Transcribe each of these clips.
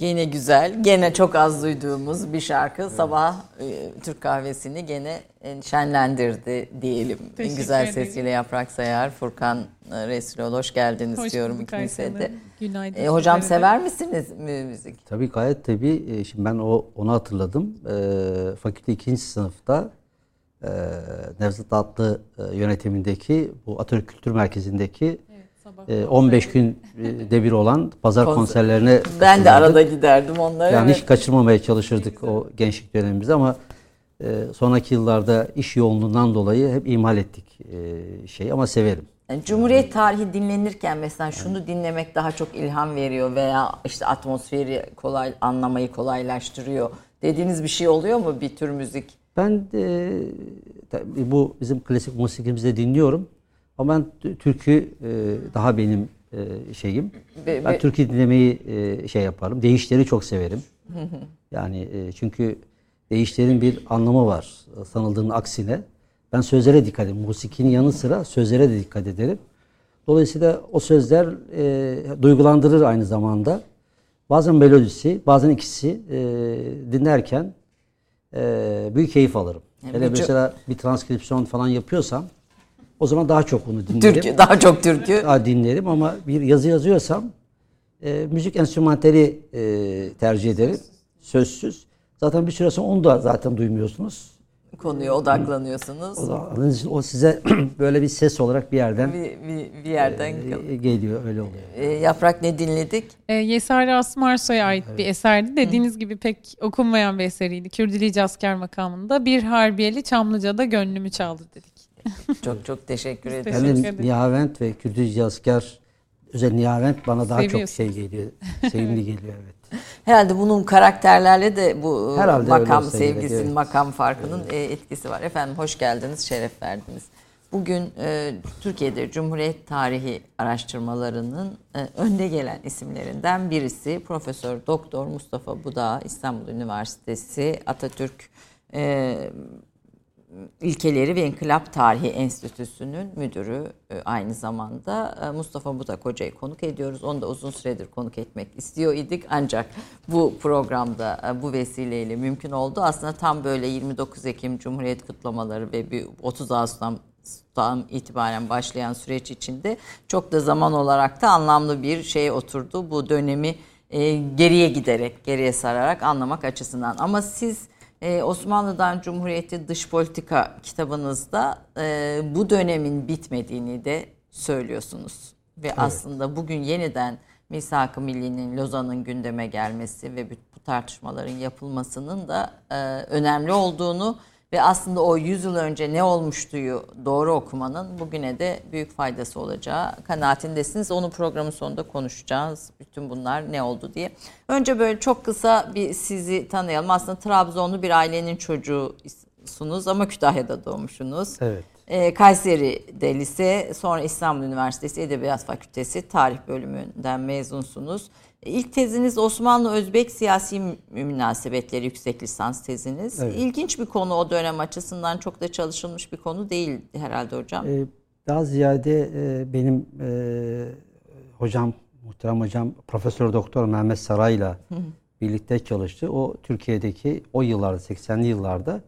Yine güzel, gene çok az duyduğumuz bir şarkı sabah Türk Kahvesi'ni gene şenlendirdi diyelim. En güzel sesiyle Yaprak Sayar, Furkan Resuloğlu hoş geldiniz hoş diyorum ikinize de. Günaydın. Hocam sever misiniz müzik? Tabii gayet tabii. Şimdi ben onu hatırladım. Fakülte 2. sınıfta Nevzat Atlı yönetimindeki bu Atatürk Kültür Merkezi'ndeki 15 gün de bir olan pazar konserlerine ben de arada giderdim onlara. Yani hiç kaçırmamaya çalışırdık o gençlik dönemimizi ama sonraki yıllarda iş yoğunluğundan dolayı hep ihmal ettik şeyi ama severim. Yani Cumhuriyet tarihi dinlenirken mesela şunu dinlemek daha çok ilham veriyor veya işte atmosferi kolay anlamayı kolaylaştırıyor dediğiniz bir şey oluyor mu bir tür müzik? Ben bu bizim klasik müzikimizde dinliyorum. Ama ben türkü daha benim şeyim. Ben türkü dinlemeyi şey yaparım. Deyişleri çok severim. Yani çünkü deyişlerin bir anlamı var sanıldığının aksine. Ben sözlere dikkat ederim. Musikinin yanı sıra sözlere de dikkat ederim. Dolayısıyla o sözler duygulandırır aynı zamanda. Bazen melodisi, bazen ikisi dinlerken büyük keyif alırım. Yani hele mesela bir transkripsiyon falan yapıyorsam o zaman daha çok onu dinlerim. Türkü, daha çok türkü. Daha dinlerim ama bir yazı yazıyorsam müzik enstrümantali tercih ederim. Sözsüz. Zaten bir süre sonra onu da zaten duymuyorsunuz. Konuya odaklanıyorsunuz. O size böyle bir ses olarak bir yerden geliyor, öyle oluyor. Yaprak ne dinledik? Yesari Asmarsoy'a ait bir eserdi. Dediğiniz gibi pek okunmayan bir eseriydi. Kürdilice Asker makamında bir harbiyeli Çamlıca'da gönlümü çaldı dedik. Çok çok teşekkür ederim. Efendim, Nihavent ve Kürdilice Asker, özellikle Nihavent bana daha çok şey geliyor, sevimli geliyor evet. Herhalde bunun karakterlerle de bu herhalde makam sevgisinin, evet, makam farkının etkisi var. Efendim hoş geldiniz, şeref verdiniz. Bugün Türkiye'de Cumhuriyet tarihi araştırmalarının önde gelen isimlerinden birisi Profesör Doktor Mustafa Budağ, İstanbul Üniversitesi Atatürk İlkeleri ve İnkılap Tarihi Enstitüsü'nün müdürü aynı zamanda Mustafa Budak Hoca'yı konuk ediyoruz. Onu da uzun süredir konuk etmek istiyor idik ancak bu programda bu vesileyle mümkün oldu. Aslında tam böyle 29 Ekim Cumhuriyet kutlamaları ve 30 Ağustos'tan itibaren başlayan süreç içinde çok da zaman olarak da anlamlı bir şeye oturdu. Bu dönemi geriye giderek, geriye sararak anlamak açısından ama siz Osmanlı'dan Cumhuriyeti Dış Politika kitabınızda bu dönemin bitmediğini de söylüyorsunuz. Ve evet, aslında bugün yeniden Misak-ı Milli'nin, Lozan'ın gündeme gelmesi ve bu tartışmaların yapılmasının da önemli olduğunu ve aslında o 100 yıl önce ne olmuştuyu doğru okumanın bugüne de büyük faydası olacağı kanaatindesiniz. Onun programın sonunda konuşacağız. Bütün bunlar ne oldu diye. Önce böyle çok kısa bir sizi tanıyalım. Aslında Trabzonlu bir ailenin çocuğusunuz ama Kütahya'da doğmuşsunuz. Evet. Kayseri'de lise, sonra İstanbul Üniversitesi Edebiyat Fakültesi Tarih Bölümünden mezunsunuz. İlk teziniz Osmanlı-Özbek siyasi münasebetleri yüksek lisans teziniz. Evet. İlginç bir konu, o dönem açısından çok da çalışılmış bir konu değil herhalde hocam. Daha ziyade benim hocam, muhterem hocam Profesör Doktor Mehmet Saray'la birlikte çalıştı. O Türkiye'deki o yıllarda, 80'li yıllarda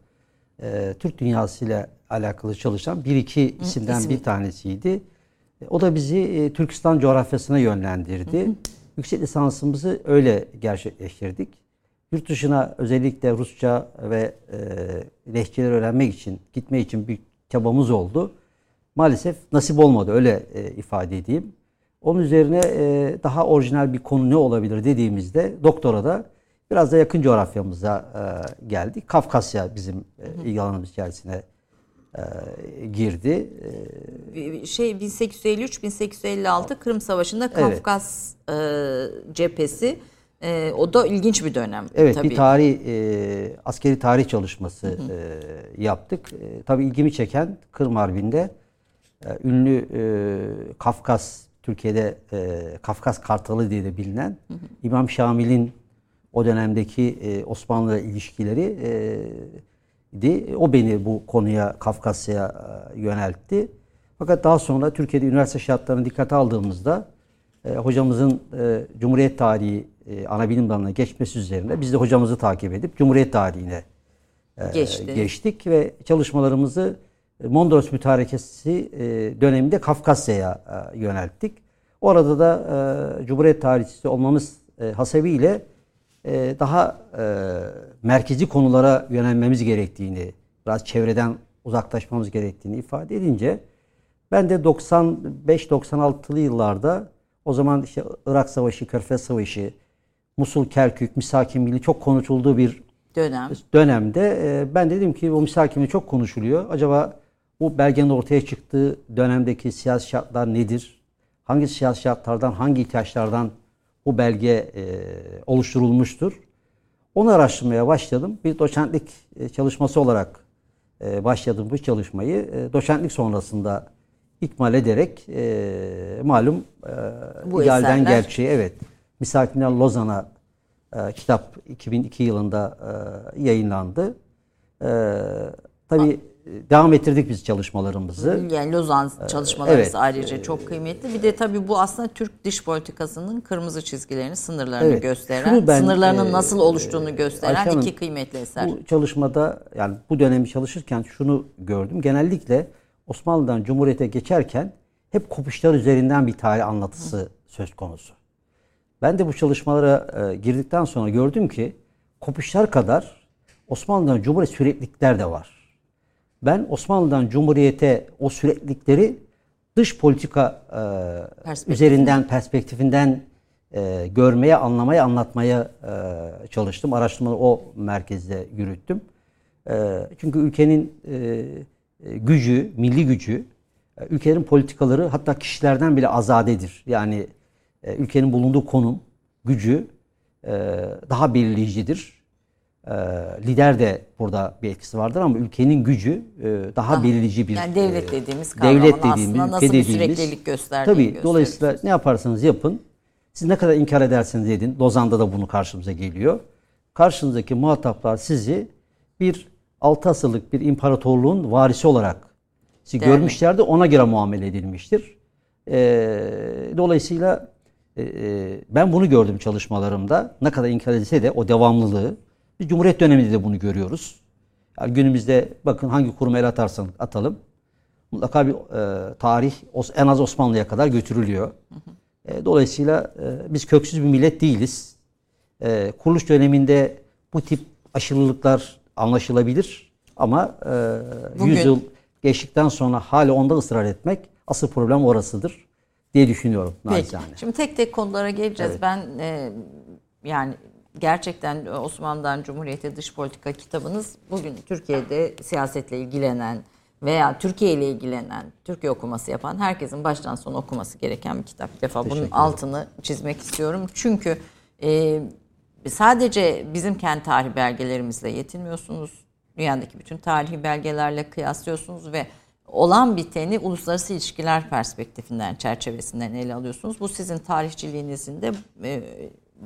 Türk dünyasıyla alakalı çalışan bir iki isimden bir tanesiydi. O da bizi Türkistan coğrafyasına yönlendirdi. Yüksek lisansımızı öyle gerçekleştirdik. Yurt dışına özellikle Rusça ve lehçeleri öğrenmek için, gitme için bir çabamız oldu. Maalesef nasip olmadı, öyle ifade edeyim. Onun üzerine daha orijinal bir konu ne olabilir dediğimizde doktora da biraz da yakın coğrafyamıza geldik. Kafkasya bizim ilgi alanımız içerisine girdi. 1853-1856 Kırım Savaşı'nda Kafkas, evet, cephesi. O da ilginç bir dönem. Evet, tabii. Bir tarih, askeri tarih çalışması yaptık. Tabii ilgimi çeken Kırım Harbi'nde ünlü Kafkas, Türkiye'de Kafkas Kartalı diye de bilinen İmam Şamil'in o dönemdeki Osmanlı ilişkileri o beni bu konuya, Kafkasya'ya yöneltti. Fakat daha sonra Türkiye'de üniversite şartlarını dikkate aldığımızda hocamızın Cumhuriyet tarihi ana bilim dalına geçmesi üzerine biz de hocamızı takip edip Cumhuriyet tarihine geçtik ve çalışmalarımızı Mondros Mütarekesi döneminde Kafkasya'ya yönelttik. Orada da Cumhuriyet tarihçisi olmamız hasebiyle daha merkezi konulara yönelmemiz gerektiğini, biraz çevreden uzaklaşmamız gerektiğini ifade edince Ben de 95-96'lı yıllarda, o zaman işte Irak Savaşı, Körfez Savaşı, Musul, Kerkük, Misakinbili çok konuşulduğu bir dönemde ben dedim ki o Misakinbili çok konuşuluyor. Acaba bu belgenin ortaya çıktığı dönemdeki siyasi şartlar nedir? Hangi siyasi şartlardan, hangi ihtiyaçlardan bu belge oluşturulmuştur? Onu araştırmaya başladım. Bir doçentlik çalışması olarak başladım bu çalışmayı. Doçentlik sonrasında ikmal ederek malum İdeal'den Gerçeği, evet, Misakinler Lozan'a kitap 2002 yılında yayınlandı. Tabii devam ettirdik biz çalışmalarımızı. Yani Lozan çalışmalarımız ayrıca çok kıymetli. Bir de tabii bu aslında Türk dış politikasının kırmızı çizgilerini, sınırlarını gösteren, sınırlarının nasıl oluştuğunu gösteren Ayşe Hanım, iki kıymetli eser. Bu çalışmada, yani bu dönemi çalışırken şunu gördüm. Genellikle Osmanlı'dan Cumhuriyet'e geçerken hep kopuşlar üzerinden bir tarih anlatısı söz konusu. Ben de bu çalışmalara girdikten sonra gördüm ki kopuşlar kadar Osmanlı'dan Cumhuriyet süreklilikler de var. Ben Osmanlı'dan Cumhuriyet'e o süreklilikleri dış politika üzerinden, perspektifinden görmeye, anlamaya, anlatmaya çalıştım. Araştırmaları o merkezde yürüttüm. Çünkü ülkenin gücü, milli gücü, ülkenin politikaları hatta kişilerden bile azadedir. Yani ülkenin bulunduğu konum, gücü daha belirleyicidir. Lider de burada bir etkisi vardır ama ülkenin gücü daha belirleyici bir... Yani devlet dediğimiz kavramın aslında nasıl bir süreklilik gösterdiğini gösteriyor. Dolayısıyla ne yaparsanız yapın, siz ne kadar inkar ederseniz edin, Lozan'da da bunu karşımıza geliyor. Karşınızdaki muhataplar sizi bir 6 asırlık bir imparatorluğun varisi olarak sizi görmüşlerdi, ona göre muamele edilmiştir. Dolayısıyla ben bunu gördüm çalışmalarımda. Ne kadar inkar edilse de o devamlılığı, Cumhuriyet döneminde de bunu görüyoruz. Yani günümüzde bakın hangi kuruma el atarsanız atalım, mutlaka bir tarih en az Osmanlı'ya kadar götürülüyor. Dolayısıyla biz köksüz bir millet değiliz. Kuruluş döneminde bu tip aşırılıklar anlaşılabilir ama 100 yıl geçtikten sonra hala onda ısrar etmek asıl problem orasıdır diye düşünüyorum. Peki. Şimdi tek tek konulara geleceğiz. Evet. Ben yani... Gerçekten Osmanlı'dan Cumhuriyet'e Dış Politika kitabınız bugün Türkiye'de siyasetle ilgilenen veya Türkiye ile ilgilenen, Türkiye okuması yapan herkesin baştan sona okuması gereken bir kitap. Bir defa bunun altını çizmek istiyorum. Çünkü sadece bizim kendi tarih belgelerimizle yetinmiyorsunuz. Dünyadaki bütün tarihi belgelerle kıyaslıyorsunuz ve olan biteni uluslararası ilişkiler perspektifinden, çerçevesinden ele alıyorsunuz. Bu sizin tarihçiliğinizin de...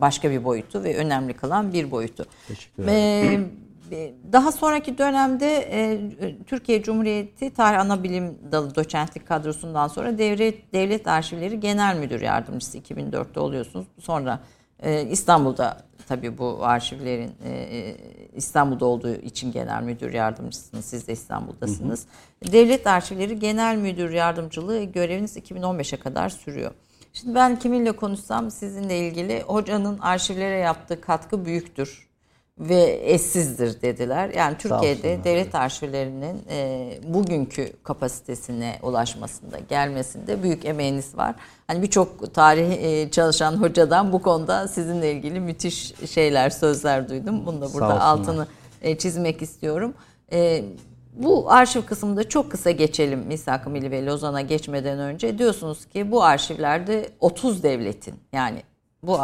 başka bir boyutu ve önemli kalan bir boyutu. Teşekkür ederim. Daha sonraki dönemde Türkiye Cumhuriyeti Tarih Anabilim Dalı doçentlik kadrosundan sonra Devlet Arşivleri Genel Müdür Yardımcısı 2004'te oluyorsunuz. Sonra İstanbul'da tabii bu arşivlerin İstanbul'da olduğu için genel müdür yardımcısınız. Siz de İstanbul'dasınız. Hı hı. Devlet Arşivleri Genel Müdür Yardımcılığı göreviniz 2015'e kadar sürüyor. Şimdi ben kiminle konuşsam sizinle ilgili hocanın arşivlere yaptığı katkı büyüktür ve eşsizdir dediler. Yani Türkiye'de devlet arşivlerinin bugünkü kapasitesine ulaşmasında, gelmesinde büyük emeğiniz var. Hani birçok tarih çalışan hocadan bu konuda sizinle ilgili müthiş şeyler, sözler duydum. Bunu da burada altını çizmek istiyorum. Bu arşiv kısmında çok kısa geçelim Misak-ı Milli ve Lozan'a geçmeden önce. Diyorsunuz ki bu arşivlerde 30 devletin, yani bu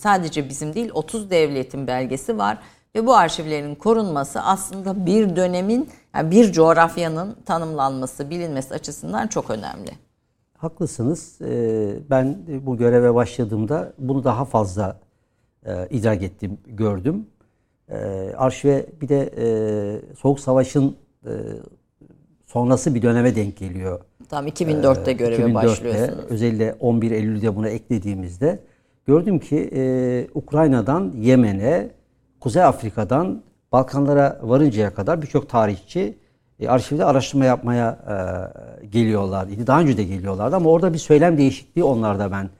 sadece bizim değil 30 devletin belgesi var. Ve bu arşivlerin korunması aslında bir dönemin, yani bir coğrafyanın tanımlanması, bilinmesi açısından çok önemli. Haklısınız. Ben bu göreve başladığımda bunu daha fazla idrak ettim, gördüm. Arşive bir de Soğuk Savaş'ın sonrası bir döneme denk geliyor. Tam 2004'te göreve 2004'te, başlıyorsunuz. Özellikle 11 Eylül'de buna eklediğimizde gördüm ki Ukrayna'dan Yemen'e, Kuzey Afrika'dan Balkanlara varıncaya kadar birçok tarihçi arşivde araştırma yapmaya geliyorlardı. Daha önce de geliyorlardı ama orada bir söylem değişikliği onlarda ben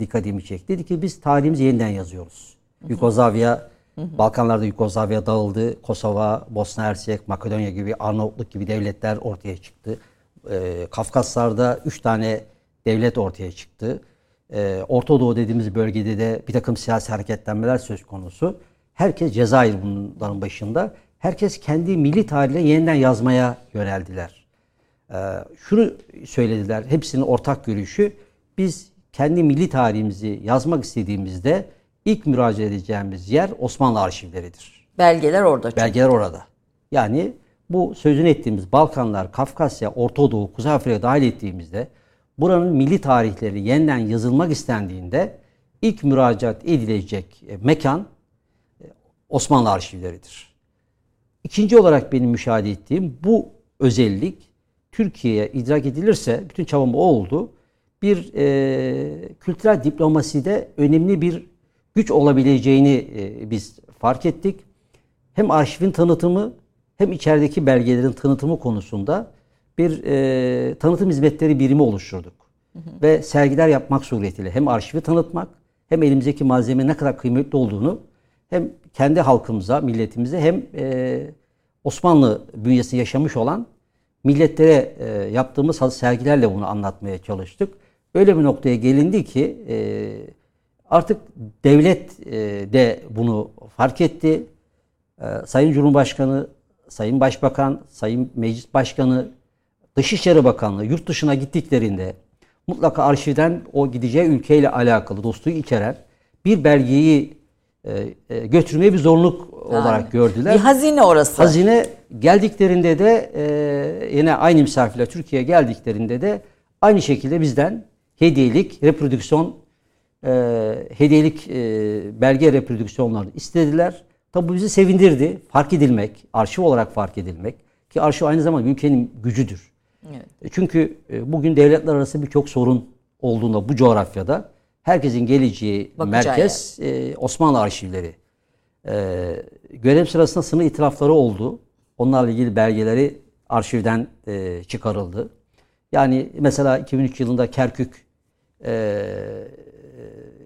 dikkatimi çekti. Dedi ki biz tarihimizi yeniden yazıyoruz. Yugoslavya, Balkanlarda Yugoslavya dağıldı, Kosova, Bosna Hersek, Makedonya gibi, Arnavutluk gibi devletler ortaya çıktı. Kafkaslar'da 3 tane devlet ortaya çıktı. Orta Doğu dediğimiz bölgede de bir takım siyasi hareketlenmeler söz konusu. Herkes, Cezayir bunların başında, herkes kendi milli tarihlerini yeniden yazmaya yöneldiler. Şunu söylediler, hepsinin ortak görüşü, biz kendi milli tarihimizi yazmak istediğimizde ilk müracaat edeceğimiz yer Osmanlı arşivleridir. Belgeler orada. Belgeler orada. Yani bu sözünü ettiğimiz Balkanlar, Kafkasya, Orta Doğu, Kuzey Afrika dahil ettiğimizde buranın milli tarihleri yeniden yazılmak istendiğinde ilk müracaat edilecek mekan Osmanlı arşivleridir. İkinci olarak benim müşahede ettiğim bu özellik Türkiye'ye idrak edilirse, bütün çabam o oldu, bir kültürel diplomaside önemli bir güç olabileceğini biz fark ettik. Hem arşivin tanıtımı hem içerideki belgelerin tanıtımı konusunda bir tanıtım hizmetleri birimi oluşturduk. Hı hı. Ve sergiler yapmak suretiyle hem arşivi tanıtmak hem elimizdeki malzemenin ne kadar kıymetli olduğunu hem kendi halkımıza, milletimize hem Osmanlı bünyesinde yaşamış olan milletlere yaptığımız sergilerle bunu anlatmaya çalıştık. Öyle bir noktaya gelindi ki artık devlet de bunu fark etti. Sayın Cumhurbaşkanı, Sayın Başbakan, Sayın Meclis Başkanı, Dışişleri Bakanlığı yurt dışına gittiklerinde mutlaka arşivden o gideceği ülkeyle alakalı dostluğu içeren bir belgeyi götürmeye bir zorunluluk olarak gördüler. Bir hazine orası. Hazine geldiklerinde de yine aynı misafirler Türkiye'ye geldiklerinde de aynı şekilde bizden hediyelik reprodüksiyon, hediyelik belge reprodüksiyonlarını istediler. Tabi bu bizi sevindirdi. Fark edilmek, arşiv olarak fark edilmek ki arşiv aynı zamanda ülkenin gücüdür. Evet. Çünkü bugün devletler arası birçok sorun olduğunda bu coğrafyada herkesin geleceği bakacağı merkez Osmanlı arşivleri. Görev sırasında sınır itirafları oldu. Onlarla ilgili belgeleri arşivden çıkarıldı. Yani mesela 2003 yılında Kerkük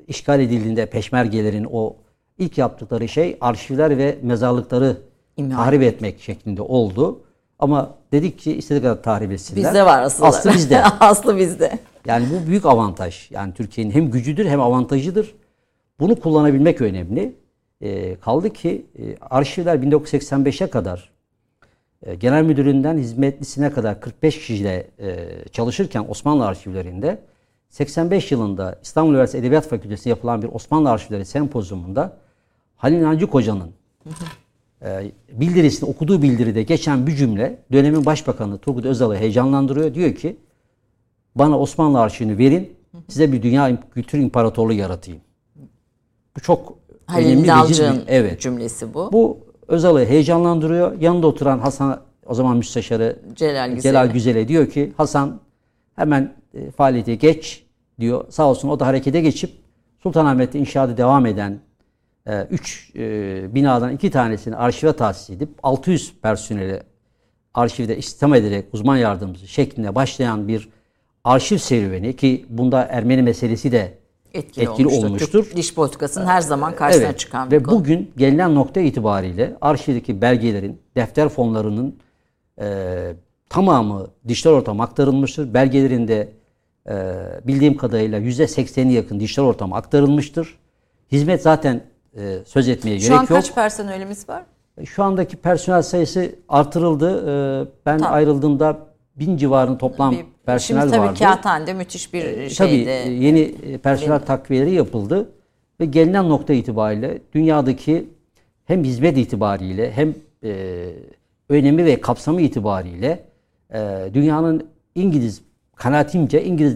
işgal edildiğinde Peşmergelerin o ilk yaptıkları şey arşivler ve mezarlıkları tahrip etmek şeklinde oldu. Ama dedik ki istediği kadar tahrip etsinler. Bizde var aslında. Aslı bizde. Aslı bizde. Yani bu büyük avantaj. Yani Türkiye'nin hem gücüdür hem avantajıdır. Bunu kullanabilmek önemli. Kaldı ki arşivler 1985'e kadar genel müdüründen hizmetlisine kadar 45 kişiyle çalışırken Osmanlı arşivlerinde 85 yılında İstanbul Üniversitesi Edebiyat Fakültesi'nde yapılan bir Osmanlı arşivleri sempozyumunda Halil İnancı Hoca'nın bildirisini okuduğu bildiride geçen bir cümle dönemin başbakanı Turgut Özal'ı heyecanlandırıyor. Diyor ki bana Osmanlı arşivini verin, size bir dünya kültür imparatorluğu yaratayım. Bu çok Halil İnancı'nın cümlesi bu. Bu Özal'ı heyecanlandırıyor. Yanında oturan Hasan, o zaman müsteşarı Celal Güzel'e diyor ki Hasan hemen faaliyete geç diyor. Sağ olsun o da harekete geçip Sultanahmet'te inşaatı devam eden 3 binadan 2 tanesini arşive tahsis edip 600 personeli arşivde istihdam ederek uzman yardımcısı şeklinde başlayan bir arşiv serüveni ki bunda Ermeni meselesi de etkili olmuştur. Türk dış politikasının her zaman karşısına çıkan bir konu. Ve bugün gelinen nokta itibariyle arşivdeki belgelerin, defter fonlarının tamamı dijital ortama aktarılmıştır. Belgelerinde bildiğim kadarıyla %80'i yakın dijital ortama aktarılmıştır. Hizmet zaten söz etmeye gerek yok. Şu an kaç personelimiz var? Şu andaki personel sayısı artırıldı. Ben ayrıldığımda 1000 civarında toplam personel vardı. Şimdi tabii kağıthanede müthiş bir şeydi. Tabii yeni personel takviyeleri yapıldı. Ve gelinen nokta itibariyle dünyadaki hem hizmet itibariyle hem önemi ve kapsamı itibariyle dünyanın İngiliz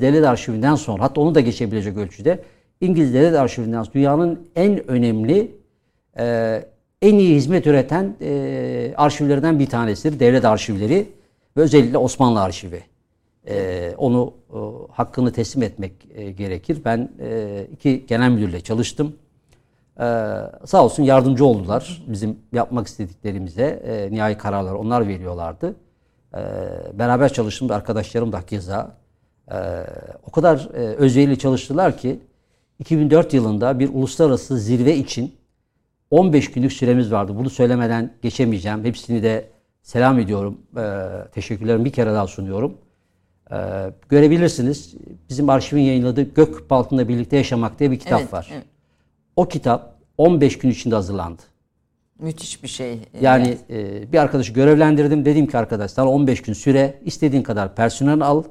Devlet Arşivinden sonra hatta onu da geçebilecek ölçüde İngiliz Devlet Arşivinden sonra dünyanın en önemli en iyi hizmet üreten arşivlerden bir tanesidir. Devlet arşivleri ve özellikle Osmanlı arşivi. Onu hakkını teslim etmek gerekir. Ben 2 genel müdürle çalıştım. Sağ olsun yardımcı oldular bizim yapmak istediklerimize nihai kararlar onlar veriyorlardı. Beraber çalıştığımız arkadaşlarım da keza o kadar özverili çalıştılar ki 2004 yılında bir uluslararası zirve için 15 günlük süremiz vardı. Bunu söylemeden geçemeyeceğim. Hepsini de selam ediyorum. Teşekkürlerimi bir kere daha sunuyorum. görebilirsiniz. Bizim arşivin yayınladığı Gök Baltın'la Birlikte Yaşamak diye bir kitap var. Evet. O kitap 15 gün içinde hazırlandı. Müthiş bir şey. Yani bir arkadaşı görevlendirdim. Dedim ki arkadaş sana 15 gün süre, istediğin kadar personel al.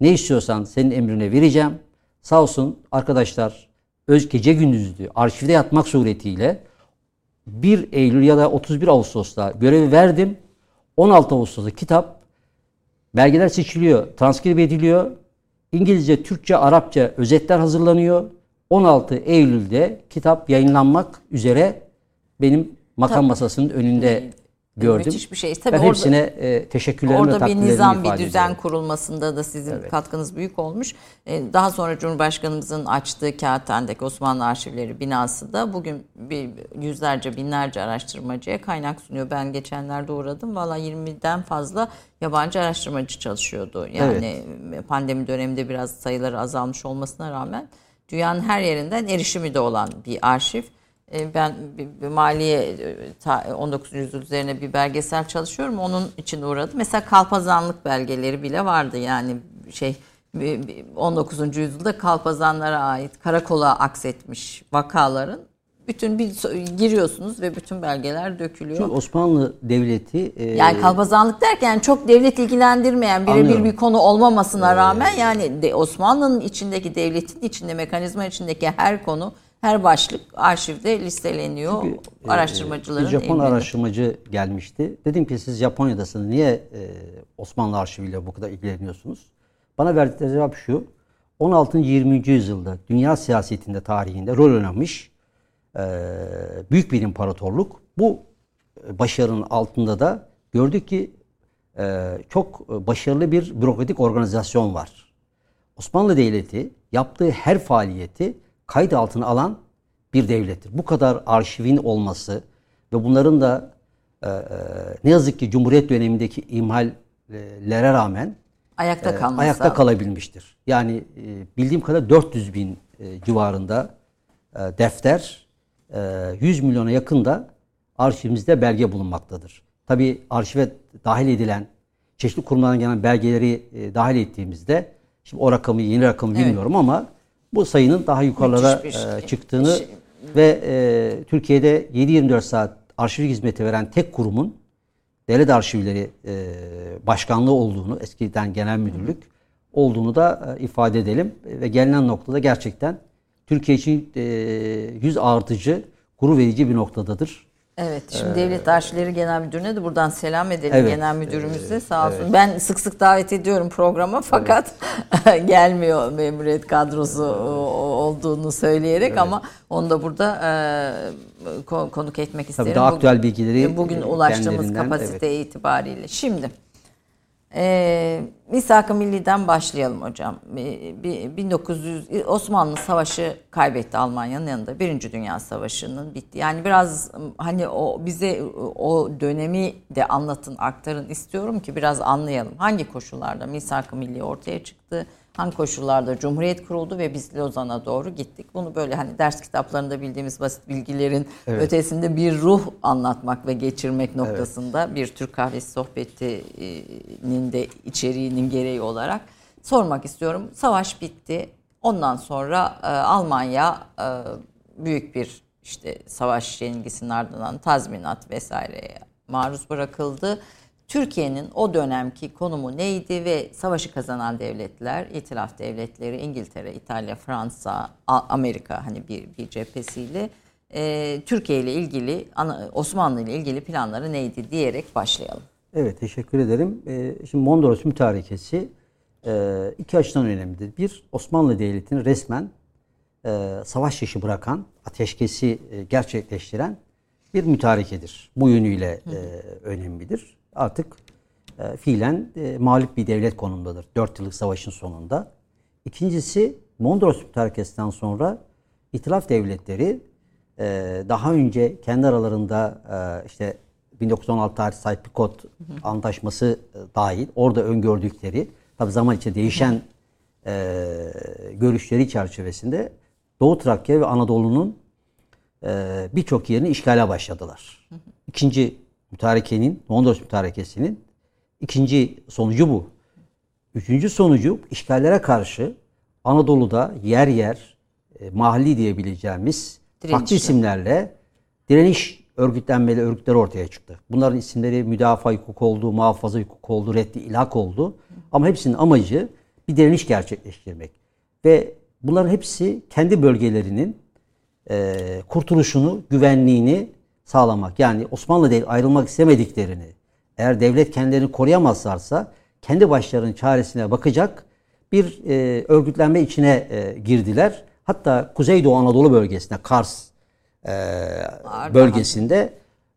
Ne istiyorsan senin emrine vereceğim. Sağ olsun arkadaşlar gece gündüzdü arşivde yatmak suretiyle 1 Eylül ya da 31 Ağustos'ta görevi verdim. 16 Ağustos'ta kitap, belgeler seçiliyor, transkribe ediliyor. İngilizce, Türkçe, Arapça özetler hazırlanıyor. 16 Eylül'de kitap yayınlanmak üzere benim makam masasının önünde gördüm. Müthiş bir şey. Tabii orada, hepsine teşekkürlerimi ve takdirlerimi ifade ediyorum. Orada bir nizam, bir düzen kurulmasında da sizin katkınız büyük olmuş. Daha sonra Cumhurbaşkanımızın açtığı Kağıthane'deki Osmanlı Arşivleri binası da bugün yüzlerce, binlerce araştırmacıya kaynak sunuyor. Ben geçenlerde uğradım. Valla 20'den fazla yabancı araştırmacı çalışıyordu. Yani pandemi döneminde biraz sayıları azalmış olmasına rağmen dünyanın her yerinden erişimi de olan bir arşiv. Ben bir maliye 19. yüzyıl üzerine bir belgesel çalışıyorum. Onun için uğradım. Mesela kalpazanlık belgeleri bile vardı. Yani 19. yüzyılda kalpazanlara ait karakola aksetmiş vakaların bütün giriyorsunuz ve bütün belgeler dökülüyor. Çünkü Osmanlı Devleti yani kalpazanlık derken çok devlet ilgilendirmeyen birebir bir konu olmamasına rağmen yani Osmanlı'nın içindeki, devletin içinde, mekanizma içindeki her konu, her başlık arşivde listeleniyor. Çünkü araştırmacıların Japon elinde. Araştırmacı gelmişti. Dedim ki siz Japonya'dasınız. Niye Osmanlı arşiviyle bu kadar ilgileniyorsunuz? Bana verdikleri cevap şu. 16. 20. yüzyılda dünya siyasetinde, tarihinde rol oynamış büyük bir imparatorluk. Bu başarının altında da gördük ki çok başarılı bir bürokratik organizasyon var. Osmanlı Devleti yaptığı her faaliyeti kayıt altına alan bir devlettir. Bu kadar arşivin olması ve bunların da ne yazık ki Cumhuriyet dönemindeki imhallere rağmen ayakta kalabilmiştir. Yani bildiğim kadar 400 bin civarında defter, 100 milyona yakın da arşivimizde belge bulunmaktadır. Tabii arşive dahil edilen, çeşitli kurumlardan gelen belgeleri dahil ettiğimizde, şimdi o rakamı, yeni rakamı bilmiyorum ama bu sayının daha yukarılara çıktığını ve Türkiye'de 7-24 saat arşiv hizmeti veren tek kurumun Devlet Arşivleri Başkanlığı olduğunu, eskiden Genel Müdürlük olduğunu da ifade edelim. Ve gelinen noktada gerçekten Türkiye için yüz artıcı, gurur verici bir noktadadır. Evet, şimdi Devlet Arşivleri Genel Müdürü'ne de buradan selam edelim. Evet, Genel Müdürümüz de sağ olsun. Evet. Ben sık sık davet ediyorum programa fakat gelmiyor memuriyet kadrosu olduğunu söyleyerek ama onu da burada konuk etmek isterim. Tabii daha aktüel bilgileri bugün ulaştığımız kapasite itibariyle. Şimdi Misak-ı Milli'den başlayalım hocam. 1900 Osmanlı Savaşı kaybetti Almanya'nın yanında. Birinci Dünya Savaşı'nın bitti. Yani biraz hani bize o dönemi de anlatın, aktarın istiyorum ki biraz anlayalım. Hangi koşullarda Misak-ı Milli ortaya çıktı? Hangi koşullarda Cumhuriyet kuruldu ve biz Lozan'a doğru gittik? Bunu böyle hani ders kitaplarında bildiğimiz basit bilgilerin ötesinde bir ruh anlatmak ve geçirmek noktasında bir Türk Kahvesi sohbetinin de içeriğinin gereği olarak sormak istiyorum. Savaş bitti. Ondan sonra Almanya büyük bir savaş yenilgisinin ardından tazminat vesaireye maruz bırakıldı. Türkiye'nin o dönemki konumu neydi ve savaşı kazanan devletler, itilaf devletleri, İngiltere, İtalya, Fransa, Amerika hani bir cephesiyle Türkiye ile ilgili, Osmanlı ile ilgili planları neydi diyerek başlayalım. Evet, teşekkür ederim. Şimdi Mondros Mütarekesi iki açıdan önemlidir. Bir, Osmanlı Devleti'ni resmen savaş dışı bırakan, ateşkesi gerçekleştiren bir mütarekedir. Bu yönüyle önemlidir. Artık fiilen mağlup bir devlet konumundadır 4 yıllık savaşın sonunda. İkincisi, Mondros Mütarekesi'nden sonra itilaf devletleri daha önce kendi aralarında 1916 tarih Sykes-Picot Antlaşması dahil orada öngördükleri, tabi zaman içinde değişen görüşleri çerçevesinde Doğu Trakya ve Anadolu'nun birçok yerini işgale başladılar. İkinci Mütarekenin, Mondros Mütarekesi'nin ikinci sonucu bu. Üçüncü sonucu işgallere karşı Anadolu'da yer yer mahalli diyebileceğimiz farklı isimlerle direniş örgütlenmeli örgütleri ortaya çıktı. Bunların isimleri müdafaa hukuk oldu, muhafaza hukuk oldu, reddi ilhak oldu. Ama hepsinin amacı bir direniş gerçekleştirmek. Ve bunların hepsi kendi bölgelerinin kurtuluşunu, güvenliğini sağlamak. Yani Osmanlı değil ayrılmak istemediklerini, eğer devlet kendilerini koruyamazlarsa kendi başlarının çaresine bakacak bir örgütlenme içine girdiler. Hatta Kuzeydoğu Anadolu bölgesinde, Kars bölgesinde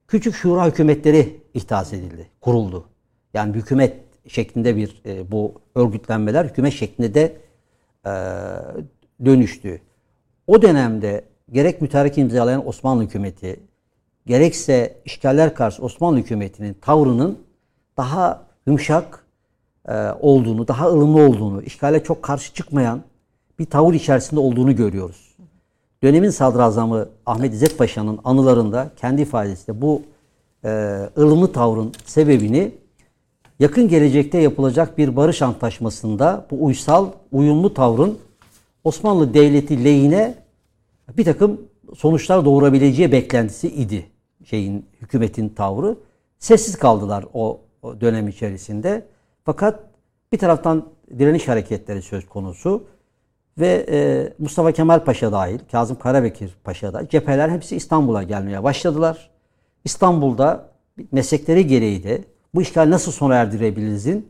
küçük şura hükümetleri ihdas edildi, kuruldu. Yani hükümet şeklinde bir bu örgütlenmeler hükümet şeklinde de dönüştü. O dönemde gerek mütarek imzalayan Osmanlı hükümeti, gerekse işgaller karşı Osmanlı hükümetinin tavrının daha yumuşak olduğunu, daha ılımlı olduğunu, işgale çok karşı çıkmayan bir tavır içerisinde olduğunu görüyoruz. Dönemin sadrazamı Ahmet İzzet Paşa'nın anılarında kendi ifadesiyle bu ılımlı tavrın sebebini yakın gelecekte yapılacak bir barış antlaşmasında bu uyumlu tavrın Osmanlı Devleti lehine bir takım sonuçlar doğurabileceği beklentisi idi. Hükümetin tavrı. Sessiz kaldılar o dönem içerisinde. Fakat bir taraftan direniş hareketleri söz konusu ve Mustafa Kemal Paşa dahil, Kazım Karabekir Paşa dahil cepheler hepsi İstanbul'a gelmeye başladılar. İstanbul'da meslekleri gereği de bu işgal nasıl sona erdirebilirizin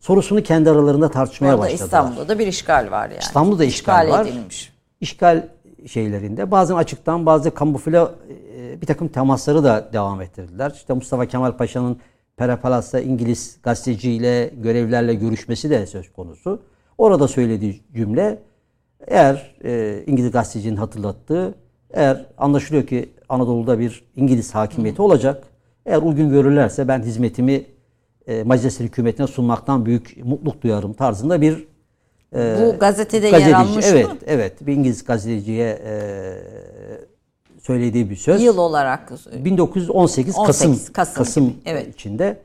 sorusunu kendi aralarında tartışmaya başladılar. İstanbul'da da bir işgal var yani. İstanbul'da işgal var. Edilmiş. İşgal şeylerinde bazen açıktan bazı kamufle bir takım temasları da devam ettirdiler. İşte Mustafa Kemal Paşa'nın Perapalas'ta İngiliz gazeteciyle, görevlilerle görüşmesi de söz konusu. Orada söylediği cümle, eğer İngiliz gazetecinin hatırlattığı, eğer anlaşılıyor ki Anadolu'da bir İngiliz hakimiyeti olacak, eğer uygun görürlerse ben hizmetimi Macaristan hükümetine sunmaktan büyük mutluluk duyarım tarzında bir bu gazetede yer almış mı? Evet, bir İngiliz gazeteciye söylediği bir söz. Yıl olarak 18 Kasım evet. içinde.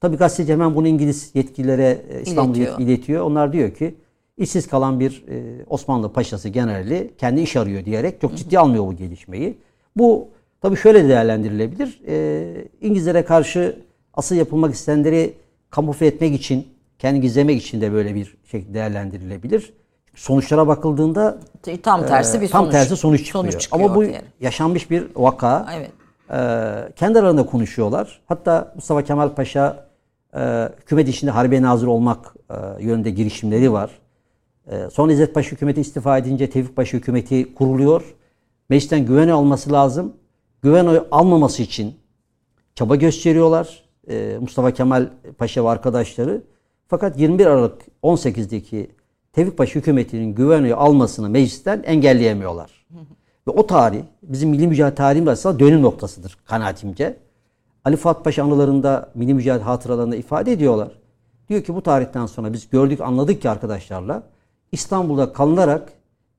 Tabii gazeteci hemen bunu İngiliz yetkililere İstanbul'a iletiyor. Onlar diyor ki işsiz kalan bir Osmanlı paşası generali kendi iş arıyor diyerek çok ciddi almıyor bu gelişmeyi. Bu tabii şöyle değerlendirilebilir. İngilizlere karşı asıl yapılmak istenenleri kamufle etmek için, kendi gizlemek için de böyle bir şey değerlendirilebilir. Sonuçlara bakıldığında tam tersi bir sonuç çıkıyor. Ama bu yani yaşanmış bir vaka. Evet. Kendi aralarında konuşuyorlar. Hatta Mustafa Kemal Paşa hükümet içinde harbiye nazırı olmak yönünde girişimleri var. Sonra İzzet Paşa hükümeti istifa edince Tevfik Paşa hükümeti kuruluyor. Meclisten güven oyu alması lazım. Güven oyu almaması için çaba gösteriyorlar Mustafa Kemal Paşa ve arkadaşları. Fakat 21 Aralık 18'deki Tevfik Paşa hükümetinin güven oyu almasını meclisten engelleyemiyorlar. Ve o tarih bizim milli mücadele tarihimiz aslında dönüm noktasıdır kanaatimce. Ali Fuat Paşa anılarında milli mücadele hatıralarında ifade ediyorlar. Diyor ki bu tarihten sonra biz gördük anladık ki arkadaşlarla İstanbul'da kalınarak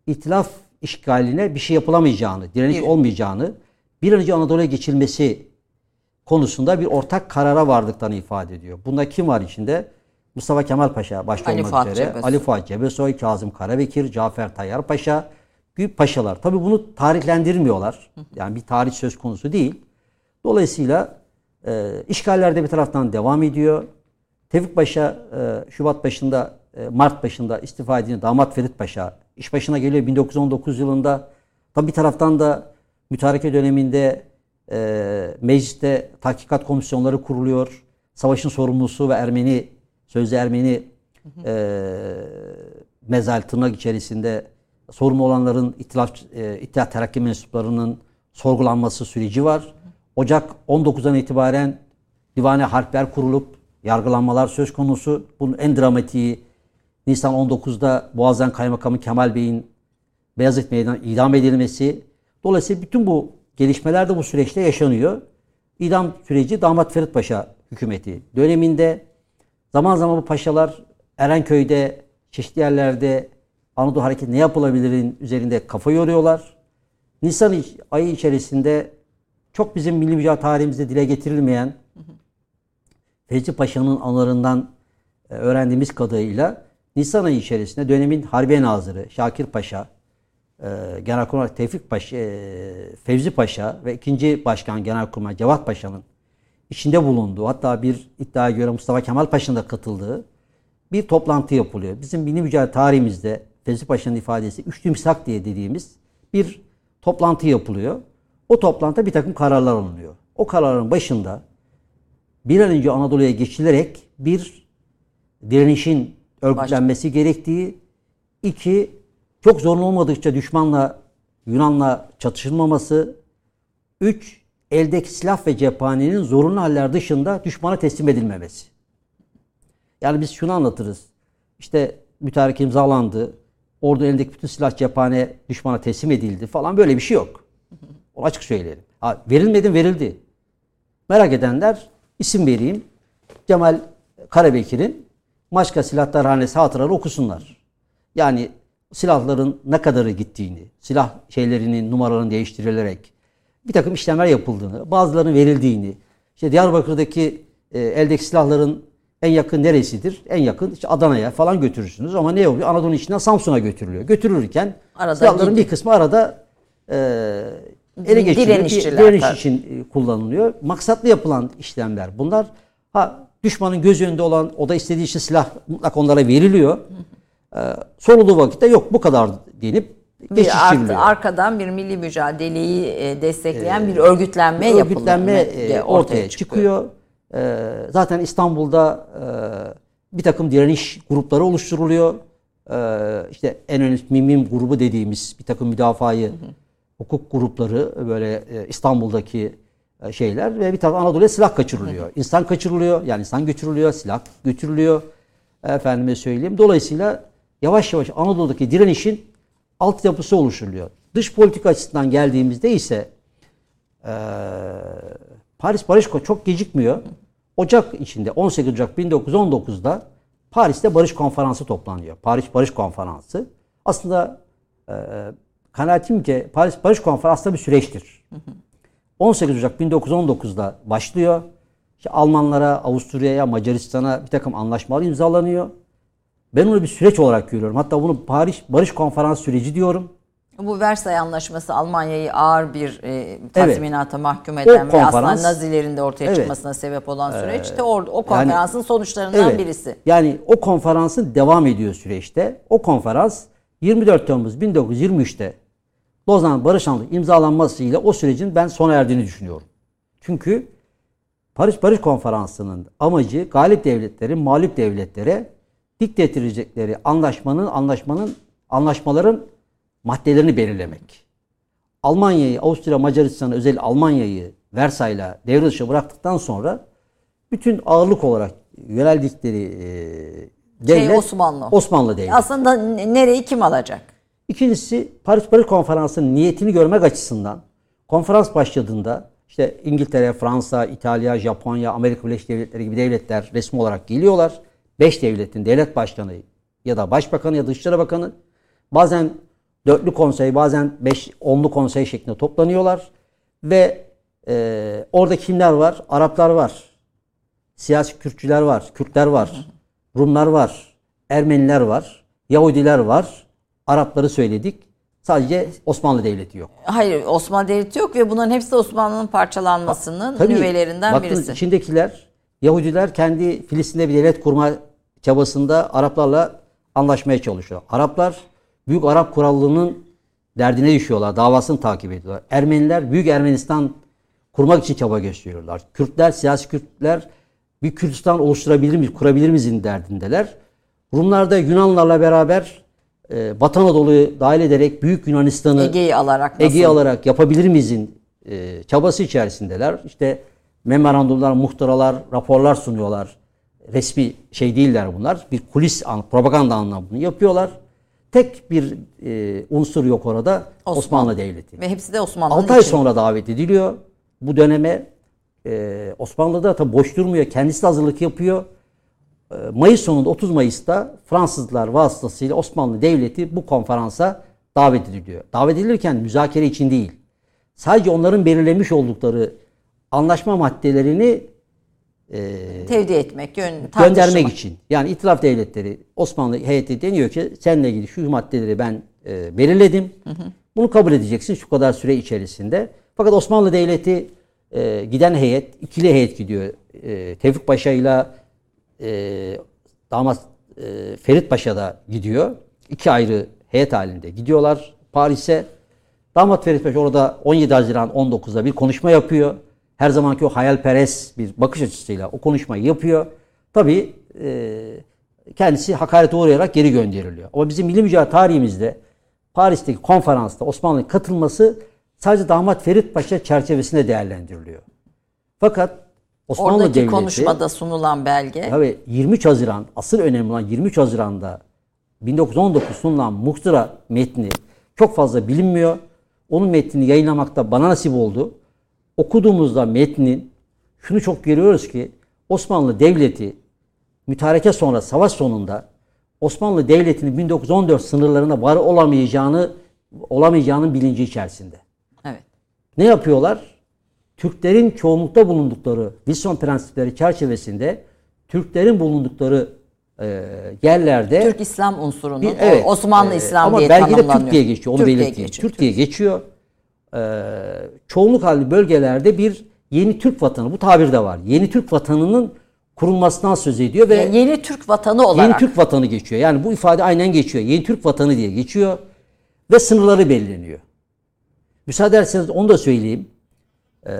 ihtilaf işgaline bir şey yapılamayacağını, direniş olmayacağını, bir an önce Anadolu'ya geçilmesi konusunda bir ortak karara vardıklarını ifade ediyor. Bunda kim var içinde? Mustafa Kemal Paşa başta olmak üzere, Ali Fuat Cebesoy, Kazım Karabekir, Cafer Tayyar Paşa gibi paşalar. Tabii bunu tarihlendirmiyorlar. Yani bir tarih söz konusu değil. Dolayısıyla işgallerde bir taraftan devam ediyor. Tevfik Paşa Şubat başında, Mart başında istifa edince damat Ferit Paşa iş başına geliyor 1919 yılında. Tabii bir taraftan da mütareke döneminde mecliste tahkikat komisyonları kuruluyor. Savaşın sorumlusu ve Ermeni sözde Ermeni mezal tırnak içerisinde sorumlu olanların İttihat Terakki mensuplarının sorgulanması süreci var. Ocak 19'dan itibaren divane harpler kurulup yargılanmalar söz konusu. Bunun en dramatiği Nisan 19'da Boğaz'dan Kaymakamı Kemal Bey'in Beyazıt Meydanı'na idam edilmesi. Dolayısıyla bütün bu gelişmeler de bu süreçte yaşanıyor. İdam süreci damat Ferit Paşa hükümeti döneminde. Zaman zaman bu paşalar Erenköy'de, çeşitli yerlerde Anadolu Hareketi ne yapılabilirin üzerinde kafa yoruyorlar. Nisan ayı içerisinde çok bizim milli mücadele tarihimizde dile getirilmeyen Fevzi Paşa'nın anılarından öğrendiğimiz kadarıyla Nisan ayı içerisinde dönemin Harbiye Nazırı Şakir Paşa, Genelkurmay Tevfik Paşa, Fevzi Paşa ve 2. Başkan Genelkurmay Cevat Paşa'nın içinde bulunduğu, hatta bir iddiaya göre Mustafa Kemal Paşa'nın da katıldığı bir toplantı yapılıyor. Bizim milli mücadele tarihimizde Fevzi Paşa'nın ifadesi üç timsak diye dediğimiz bir toplantı yapılıyor. O toplantıda bir takım kararlar alınıyor. O kararların başında bir an önce Anadolu'ya geçilerek bir direnişin örgütlenmesi gerektiği, iki, çok zorlu olmadıkça düşmanla, Yunan'la çatışılmaması, üç, eldeki silah ve cephanenin zorunlu haller dışında düşmana teslim edilmemesi. Yani biz şunu anlatırız. İşte mütareke imzalandı, ordu elindeki bütün silah cephane düşmana teslim edildi falan, böyle bir şey yok. Onu açık söyleyelim. Ha, verilmedi, verildi. Merak edenler, isim vereyim, Cemal Karabekir'in Maçka Silah Darhanesi hatıraları okusunlar. Yani silahların ne kadarı gittiğini, silah şeylerinin numaralarını değiştirilerek bir takım işlemler yapıldığını, bazılarının verildiğini, işte Diyarbakır'daki eldeki silahların en yakın neresidir? En yakın işte Adana'ya falan götürürsünüz. Ama ne oluyor? Anadolu'nun içinden Samsun'a götürülüyor. Götürülürken arada silahların bir kısmı arada ele geçiriliyor. Direniş için kullanılıyor. Maksatlı yapılan işlemler bunlar. Ha, düşmanın göz önünde olan, o da istediği için silah mutlak onlara veriliyor. Sorulduğu vakitte yok bu kadar denip geçiştiriliyor. Arkadan bir milli mücadeleyi destekleyen bir örgütlenme ortaya çıkıyor. Zaten İstanbul'da bir takım direniş grupları oluşturuluyor. İşte en önemli MİM grubu dediğimiz bir takım müdafaa-i hukuk grupları, böyle İstanbul'daki şeyler ve bir taraftan Anadolu'ya silah kaçırılıyor. İnsan kaçırılıyor, yani insan götürülüyor, silah götürülüyor. Efendime söyleyeyim. Dolayısıyla yavaş yavaş Anadolu'daki direnişin altyapısı oluşturuluyor. Dış politika açısından geldiğimizde ise Paris Barışko çok gecikmiyor. Ocak içinde 18 Ocak 1919'da Paris'te Barış Konferansı toplanıyor. Paris Barış Konferansı. Aslında kanaatimce Paris Barış Konferansı bir süreçtir. 18 Ocak 1919'da başlıyor. İşte Almanlara, Avusturya'ya, Macaristan'a bir takım anlaşmalar imzalanıyor. Ben onu bir süreç olarak görüyorum. Hatta bunu Paris Barış Konferansı süreci diyorum. Bu Versay Anlaşması Almanya'yı ağır bir tazminata mahkum eden ve aslında Nazilerin de ortaya çıkmasına sebep olan süreç de o konferansın sonuçlarından birisi. Yani o konferansın devam ediyor süreçte. O konferans 24 Temmuz 1923'te Lozan Barış Antlaşması imzalanmasıyla o sürecin ben sona erdiğini düşünüyorum. Çünkü Paris Konferansı'nın amacı galip devletlerin mağlup devletlere diktetirecekleri anlaşmaların maddelerini belirlemek. Almanya'yı, Avusturya, Macaristan'ı, özellikle Almanya'yı Versay'la devre dışı bıraktıktan sonra bütün ağırlık olarak yöneldikleri devlet Osmanlı devleti. Aslında nereyi kim alacak? İkincisi, Paris Konferansı'nın niyetini görmek açısından konferans başladığında işte İngiltere, Fransa, İtalya, Japonya, Amerika Birleşik Devletleri gibi devletler resmi olarak geliyorlar. 5 devletin devlet başkanı ya da başbakanı ya da dışişleri bakanı, bazen dörtlü konsey, bazen 5-10'lu konsey şeklinde toplanıyorlar. Ve orada kimler var? Araplar var, siyasi Kürtçüler var, Kürtler var, Rumlar var, Ermeniler var, Yahudiler var. Arapları söyledik. Sadece Osmanlı Devleti yok. Hayır, Osmanlı Devleti yok ve bunların hepsi Osmanlı'nın parçalanmasının nüvelerinden birisi. Tabii, içindekiler, Yahudiler kendi Filistin'de bir devlet kurma çabasında Araplarla anlaşmaya çalışıyor. Araplar Büyük Arap Krallığı'nın derdine düşüyorlar, davasını takip ediyorlar. Ermeniler Büyük Ermenistan kurmak için çaba gösteriyorlar. Kürtler, siyasi Kürtler bir Kürdistan oluşturabilir miyiz, kurabilir miyizin derdindeler. Rumlar da Yunanlarla beraber Batı Anadolu'yu dahil ederek Büyük Yunanistan'ı Ege'yi alarak yapabilir miyizin çabası içerisindeler. İşte memorandumlar, muhtaralar, raporlar sunuyorlar. Resmi şey değiller bunlar. Bir kulis, propaganda anlamını yapıyorlar. Tek bir unsur yok orada. Osmanlı Devleti. Ve hepsi de Osmanlı'nın 6 ay sonra davet ediliyor. Bu döneme Osmanlı'da tabii boş durmuyor. Kendisi de hazırlık yapıyor. Mayıs sonunda 30 Mayıs'ta Fransızlar vasıtasıyla Osmanlı Devleti bu konferansa davet ediliyor. Davet edilirken müzakere için değil. Sadece onların belirlemiş oldukları anlaşma maddelerini tevdi etmek, göndermek için. Yani İtilaf Devletleri Osmanlı heyeti deniyor ki seninle ilgili şu maddeleri ben belirledim. Hı hı. Bunu kabul edeceksin şu kadar süre içerisinde. Fakat Osmanlı Devleti giden heyet, ikili heyet gidiyor. Tevfik Paşa ile damat Ferit Paşa da gidiyor. İki ayrı heyet halinde gidiyorlar Paris'e. Damat Ferit Paşa orada 17 Haziran 19'da bir konuşma yapıyor. Her zamanki o hayalperest bir bakış açısıyla o konuşmayı yapıyor. Tabii kendisi hakarete uğrayarak geri gönderiliyor. Ama bizim milli mücadele tarihimizde Paris'teki konferansta Osmanlı'nın katılması sadece damat Ferit Paşa çerçevesinde değerlendiriliyor. Fakat Osmanlı oradaki Devleti... Oradaki konuşmada sunulan belge... Tabii 23 Haziran, asıl önemli olan 23 Haziran'da 1919 sunulan muhtıra metni çok fazla bilinmiyor. Onun metnini yayınlamakta bana nasip oldu. Okuduğumuzda metnin şunu çok görüyoruz ki Osmanlı Devleti mütareke sonra, savaş sonunda Osmanlı Devleti'nin 1914 sınırlarına var olamayacağının bilinci içerisinde. Evet. Ne yapıyorlar? Türklerin çoğunlukta bulundukları Wilson prensipleri çerçevesinde Türklerin bulundukları yerlerde Türk İslam unsurunun Osmanlı İslam diye tanımlanıyor. Ama belki de Türk diye geçiyor. Onu belirteyim. Türk diye geçiyor. Çoğunluk halinde bölgelerde bir yeni Türk vatanı, bu tabir de var. Yeni Türk vatanının kurulmasından söz ediyor ve yani yeni Türk vatanı olarak. Yeni Türk vatanı geçiyor. Yani bu ifade aynen geçiyor. Yeni Türk vatanı diye geçiyor ve sınırları belirleniyor. Müsaade ederseniz onu da söyleyeyim.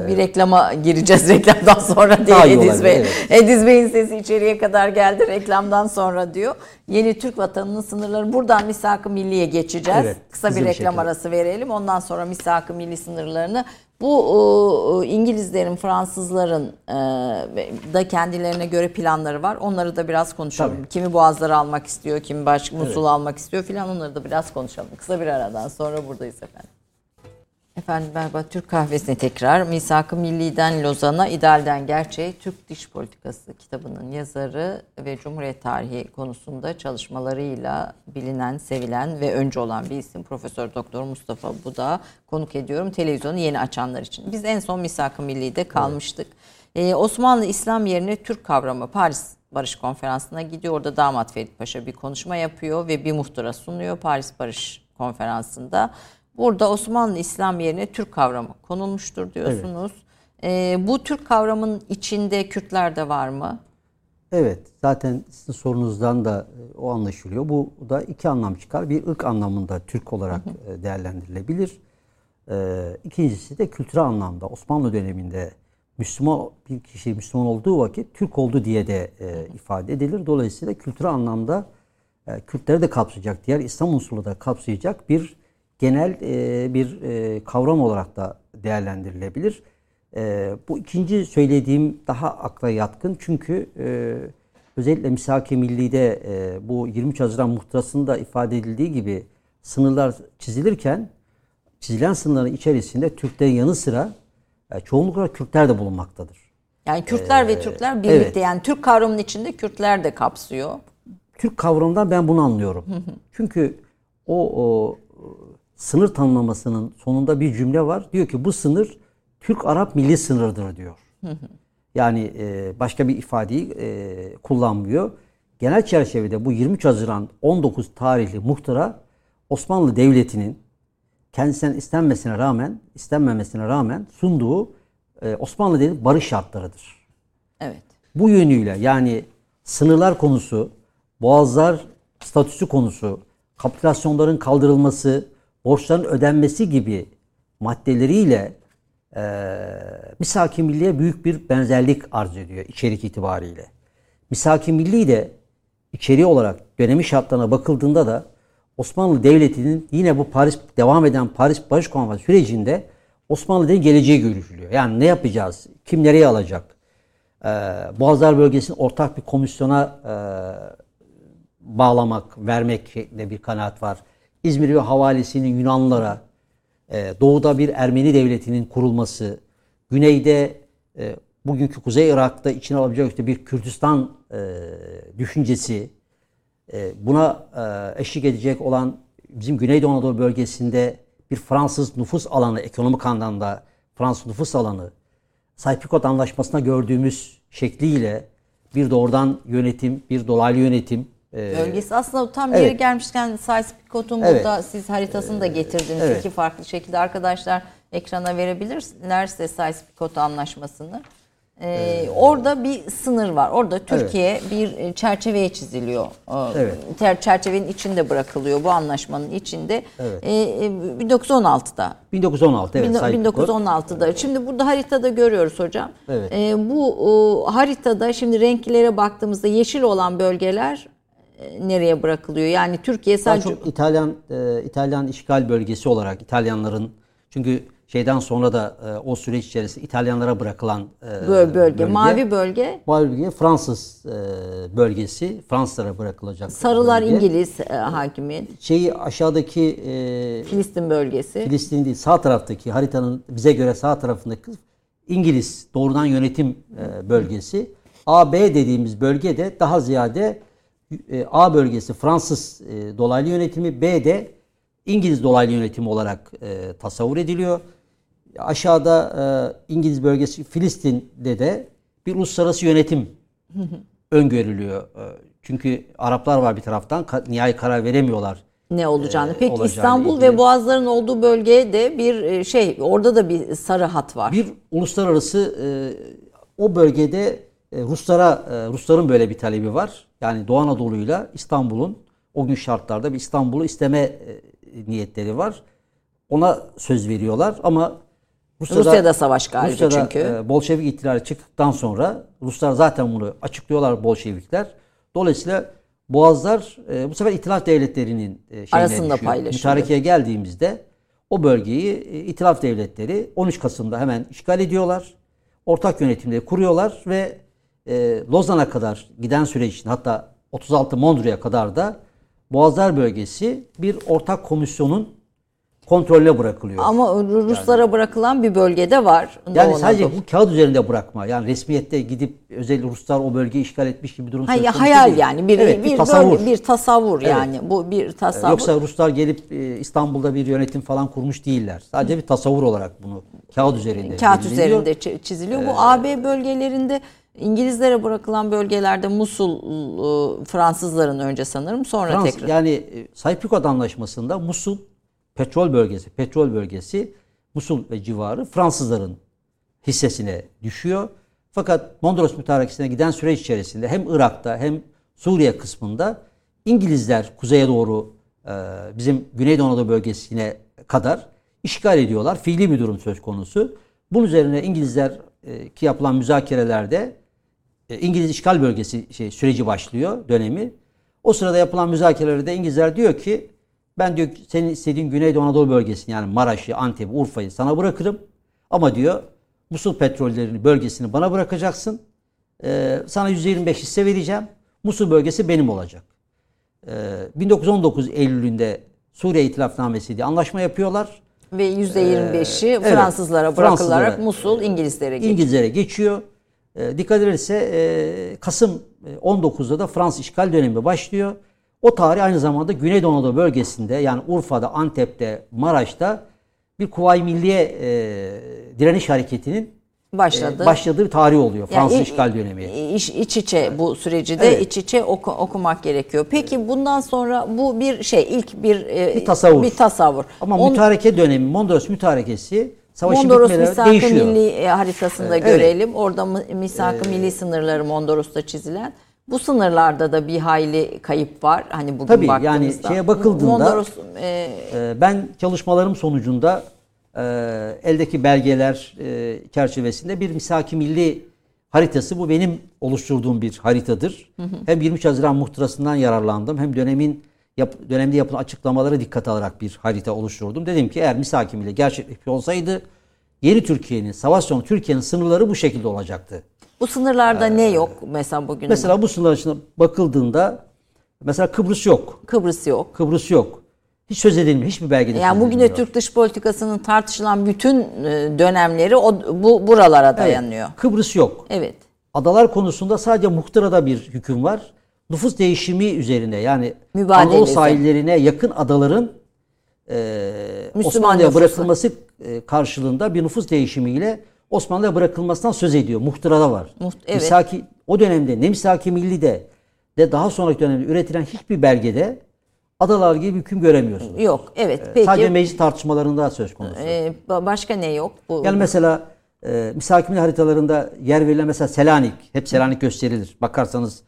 Bir reklama gireceğiz reklamdan sonra diye Ediz Bey. Evet. Ediz Bey'in sesi içeriye kadar geldi reklamdan sonra diyor. Yeni Türk vatanının sınırları buradan Misak-ı Milli'ye geçeceğiz. Evet, kısa bir reklam arası verelim. Ondan sonra Misak-ı Milli sınırlarını bu İngilizlerin, Fransızların da kendilerine göre planları var. Onları da biraz konuşalım. Tabii. Kimi Boğazları almak istiyor, kimi başka Musul'u almak istiyor filan onları da biraz konuşalım. Kısa bir aradan sonra buradayız efendim. Efendim merhaba, Türk Kahvesi'ne tekrar. Misak-ı Milli'den Lozan'a, idealden gerçeğe Türk Dış Politikası kitabının yazarı ve Cumhuriyet tarihi konusunda çalışmalarıyla bilinen, sevilen ve öncü olan bir isim Profesör Doktor Mustafa Buda konuk ediyorum televizyonu yeni açanlar için. Biz en son Misak-ı Milli'de kalmıştık. Evet. Osmanlı İslam yerine Türk kavramı Paris Barış Konferansı'na gidiyor. Orada damat Ferit Paşa bir konuşma yapıyor ve bir muhtıra sunuyor Paris Barış Konferansı'nda. Burada Osmanlı İslam yerine Türk kavramı konulmuştur diyorsunuz. Evet. Bu Türk kavramının içinde Kürtler de var mı? Evet. Zaten sizin sorunuzdan da o anlaşılıyor. Bu da iki anlam çıkar. Bir ırk anlamında Türk olarak değerlendirilebilir. İkincisi de kültürel anlamda Osmanlı döneminde Müslüman bir kişi Müslüman olduğu vakit Türk oldu diye de ifade edilir. Dolayısıyla kültürel anlamda Kürtleri de kapsayacak, diğer İslam unsuru da kapsayacak bir genel bir kavram olarak da değerlendirilebilir. Bu ikinci söylediğim daha akla yatkın. Çünkü özellikle Misak-ı Milli'de bu 23 Haziran muhtırasında ifade edildiği gibi sınırlar çizilirken çizilen sınırların içerisinde Türklerin yanı sıra çoğunluk olarak Kürtler de bulunmaktadır. Yani Kürtler ve Türkler birlikte yani Türk kavramının içinde Kürtler de kapsıyor. Türk kavramından ben bunu anlıyorum. Çünkü o sınır tanımlamasının sonunda bir cümle var. Diyor ki bu sınır Türk-Arap milli sınırıdır diyor. Yani başka bir ifadeyi kullanmıyor. Genel çerçevede bu 23 Haziran 19 tarihli muhtıra Osmanlı Devleti'nin kendisinden istenmemesine rağmen sunduğu Osmanlı Devleti barış şartlarıdır. Evet. Bu yönüyle yani sınırlar konusu, boğazlar statüsü konusu, kapitülasyonların kaldırılması, borçların ödenmesi gibi maddeleriyle Misak-ı Milli'ye büyük bir benzerlik arz ediyor içerik itibariyle. Misak-ı Milli de içeriği olarak dönemi şartlarına bakıldığında da Osmanlı Devleti'nin yine bu devam eden Paris Barış Konferansı sürecinde Osmanlı Devleti'nin geleceği görüşülüyor. Yani ne yapacağız? Kim nereye alacak? Boğazlar bölgesini ortak bir komisyona bağlamak, vermek şeklinde bir kanaat var. İzmir ve havalesinin Yunanlara, doğuda bir Ermeni devletinin kurulması, güneyde bugünkü Kuzey Irak'ta içine alabilecek bir Kürdistan düşüncesi, buna eşlik edecek olan bizim Güneydoğu Anadolu bölgesinde bir Fransız nüfus alanı, ekonomik anlamda Fransız nüfus alanı, Sykes-Picot Anlaşması'nda gördüğümüz şekliyle bir doğrudan yönetim, bir dolaylı yönetim. Bölgesi aslında tam yeri gelmişken Sykes-Picot'un burada siz haritasını da getirdiniz. İki farklı şekilde arkadaşlar ekrana verebilirlerse Sykes-Picot anlaşmasını. Orada bir sınır var. Orada Türkiye bir çerçeveye çiziliyor. Çerçevenin içinde bırakılıyor bu anlaşmanın içinde. 1916'da. 1916'da. Şimdi burada haritada görüyoruz hocam. Bu haritada şimdi renklere baktığımızda yeşil olan bölgeler nereye bırakılıyor? Yani Türkiye sadece İtalyan işgal bölgesi olarak İtalyanların çünkü şeyden sonra da o süreç içerisinde İtalyanlara bırakılan bölge. Mavi bölge. Bölge Fransız bölgesi. Fransızlara bırakılacak. Sarılar bölge. İngiliz hakimiyet. Aşağıdaki Filistin bölgesi. Filistin değil, sağ taraftaki haritanın bize göre sağ tarafındaki İngiliz doğrudan yönetim bölgesi. AB dediğimiz bölgede daha ziyade A bölgesi Fransız dolaylı yönetimi, B'de İngiliz dolaylı yönetimi olarak tasavvur ediliyor. Aşağıda İngiliz bölgesi Filistin'de de bir uluslararası yönetim öngörülüyor. Çünkü Araplar var bir taraftan, nihai karar veremiyorlar. Ne olacağını. Peki olacağını İstanbul ve Boğazların olduğu bölgeye de bir orada da bir sarı hat var. Bir uluslararası o bölgede Rusların böyle bir talebi var. Yani Doğu Anadolu'yla İstanbul'un o gün şartlarda bir İstanbul'u isteme niyetleri var. Ona söz veriyorlar ama Rusya'da savaş galiba çünkü. Bolşevik ihtilali çıktıktan sonra Ruslar zaten bunu açıklıyorlar Bolşevikler. Dolayısıyla Boğazlar bu sefer İtilaf Devletleri'nin arasında paylaşılıyor. Mütarekeye geldiğimizde o bölgeyi İtilaf Devletleri 13 Kasım'da hemen işgal ediyorlar. Ortak yönetimleri kuruyorlar ve Lozan'a kadar giden sürecin hatta 36 Mondri'ye kadar da Boğazlar bölgesi bir ortak komisyonun kontrolüne bırakılıyor. Ama Ruslara bırakılan bir bölgede var. Yani sadece bu kağıt üzerinde bırakma. Yani resmiyette gidip özellikle Ruslar o bölgeyi işgal etmiş gibi durum söz konusu. Hayal değil. Yani bir tasavvur. Bölge, bir tasavvur yani. Bu bir tasavvur. Yoksa Ruslar gelip İstanbul'da bir yönetim falan kurmuş değiller. Sadece bir tasavvur olarak bunu kağıt üzerinde çiziliyor. Bu AB bölgelerinde İngilizlere bırakılan bölgelerde Musul Fransızların önce sanırım sonra tekrar. Yani Sykes-Picot Anlaşması'nda Musul petrol bölgesi Musul ve civarı Fransızların hissesine düşüyor. Fakat Mondros Mütarekesi'ne giden süreç içerisinde hem Irak'ta hem Suriye kısmında İngilizler kuzeye doğru bizim Güneydoğu Anadolu bölgesine kadar işgal ediyorlar. Fiili bir durum söz konusu. Bunun üzerine İngilizler ki yapılan müzakerelerde İngiliz işgal bölgesi süreci başlıyor dönemi. O sırada yapılan müzakerelerde İngilizler diyor ki ben diyor senin istediğin Güneydoğu Anadolu bölgesini yani Maraş'ı, Antep'i, Urfa'yı sana bırakırım. Ama diyor Musul petrollerini bölgesini bana bırakacaksın. Sana %25 hisse vereceğim. Musul bölgesi benim olacak. 1919 Eylül'ünde Suriye İtilafnamesi diye anlaşma yapıyorlar. Ve %25'i Fransızlara bırakılarak Musul İngilizlere geçiyor. Dikkat edilirse Kasım 19'da da Fransız işgal dönemi başlıyor. O tarih aynı zamanda Güneydoğu Anadolu bölgesinde yani Urfa'da, Antep'te, Maraş'ta bir Kuvayi Milliye direniş hareketinin başladığı bir tarih oluyor. Fransız işgal dönemi. İç içe bu süreci de iç içe okumak gerekiyor. Peki bundan sonra bu bir ilk bir tasavvur. Ama mütareke dönemi, Mondros Mütarekesi savaşı bitmeden değişiyor. Mondros Misak-ı Milli haritasında görelim. Orada Misak-ı Milli sınırları Mondros'ta çizilen. Bu sınırlarda da bir hayli kayıp var. Hani bugün tabii baktığımızda. Tabii yani bakıldığında Mondros, ben çalışmalarım sonucunda eldeki belgeler çerçevesinde bir Misak-ı Milli haritası. Bu benim oluşturduğum bir haritadır. Hem 23 Haziran muhtırasından yararlandım hem dönemde yapılan açıklamalara dikkat alarak bir harita oluşturdum. Dedim ki eğer Misak-ı Milli gerçekleşmiş olsaydı yeni Türkiye'nin, savaş sonu Türkiye'nin sınırları bu şekilde olacaktı. Bu sınırlarda ne yok mesela bugün? Mesela bu sınırlar içinde bakıldığında mesela Kıbrıs yok. Hiç söz edilmiyor. Hiçbir belgede söz edilmiyor. Yani bugün de Türk dış politikasının tartışılan bütün dönemleri bu buralara dayanıyor. Evet, Kıbrıs yok. Evet. Adalar konusunda sadece muhtırada bir hüküm var. Nüfus değişimi üzerine yani Anadolu sahillerine yakın adaların Osmanlı'ya bırakılması karşılığında bir nüfus değişimiyle Osmanlı'ya bırakılmasından söz ediyor. Muhtıra'da var. Evet. Misaki, o dönemde ne Misaki Milli'de de daha sonraki dönemde üretilen hiçbir belgede adalar gibi hüküm göremiyorsunuz. Yok, evet. Peki. Sadece meclis tartışmalarında söz konusu. Başka ne yok? Bu... Yani mesela Misaki Milli haritalarında yer verilen mesela Selanik, hep Selanik gösterilir. Bakarsanız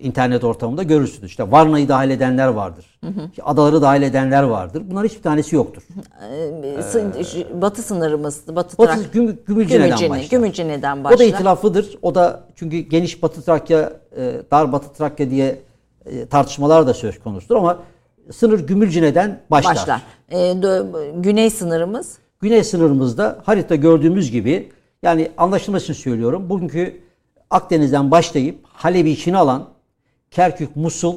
internet ortamında görürsünüz. İşte Varna'yı dahil edenler vardır. İşte adaları dahil edenler vardır. Bunların hiçbir tanesi yoktur. Batı sınırımız, Batı Gümülcine'den başlar. O da itilaflıdır. O da çünkü geniş Batı Trakya, dar Batı Trakya diye tartışmalar da söz konusudur ama sınır Gümülcine'den başlar. Güney sınırımız? Güney sınırımızda harita gördüğümüz gibi, yani anlaşılmasını söylüyorum, bugünkü Akdeniz'den başlayıp Halep'i içine alan Kerkük, Musul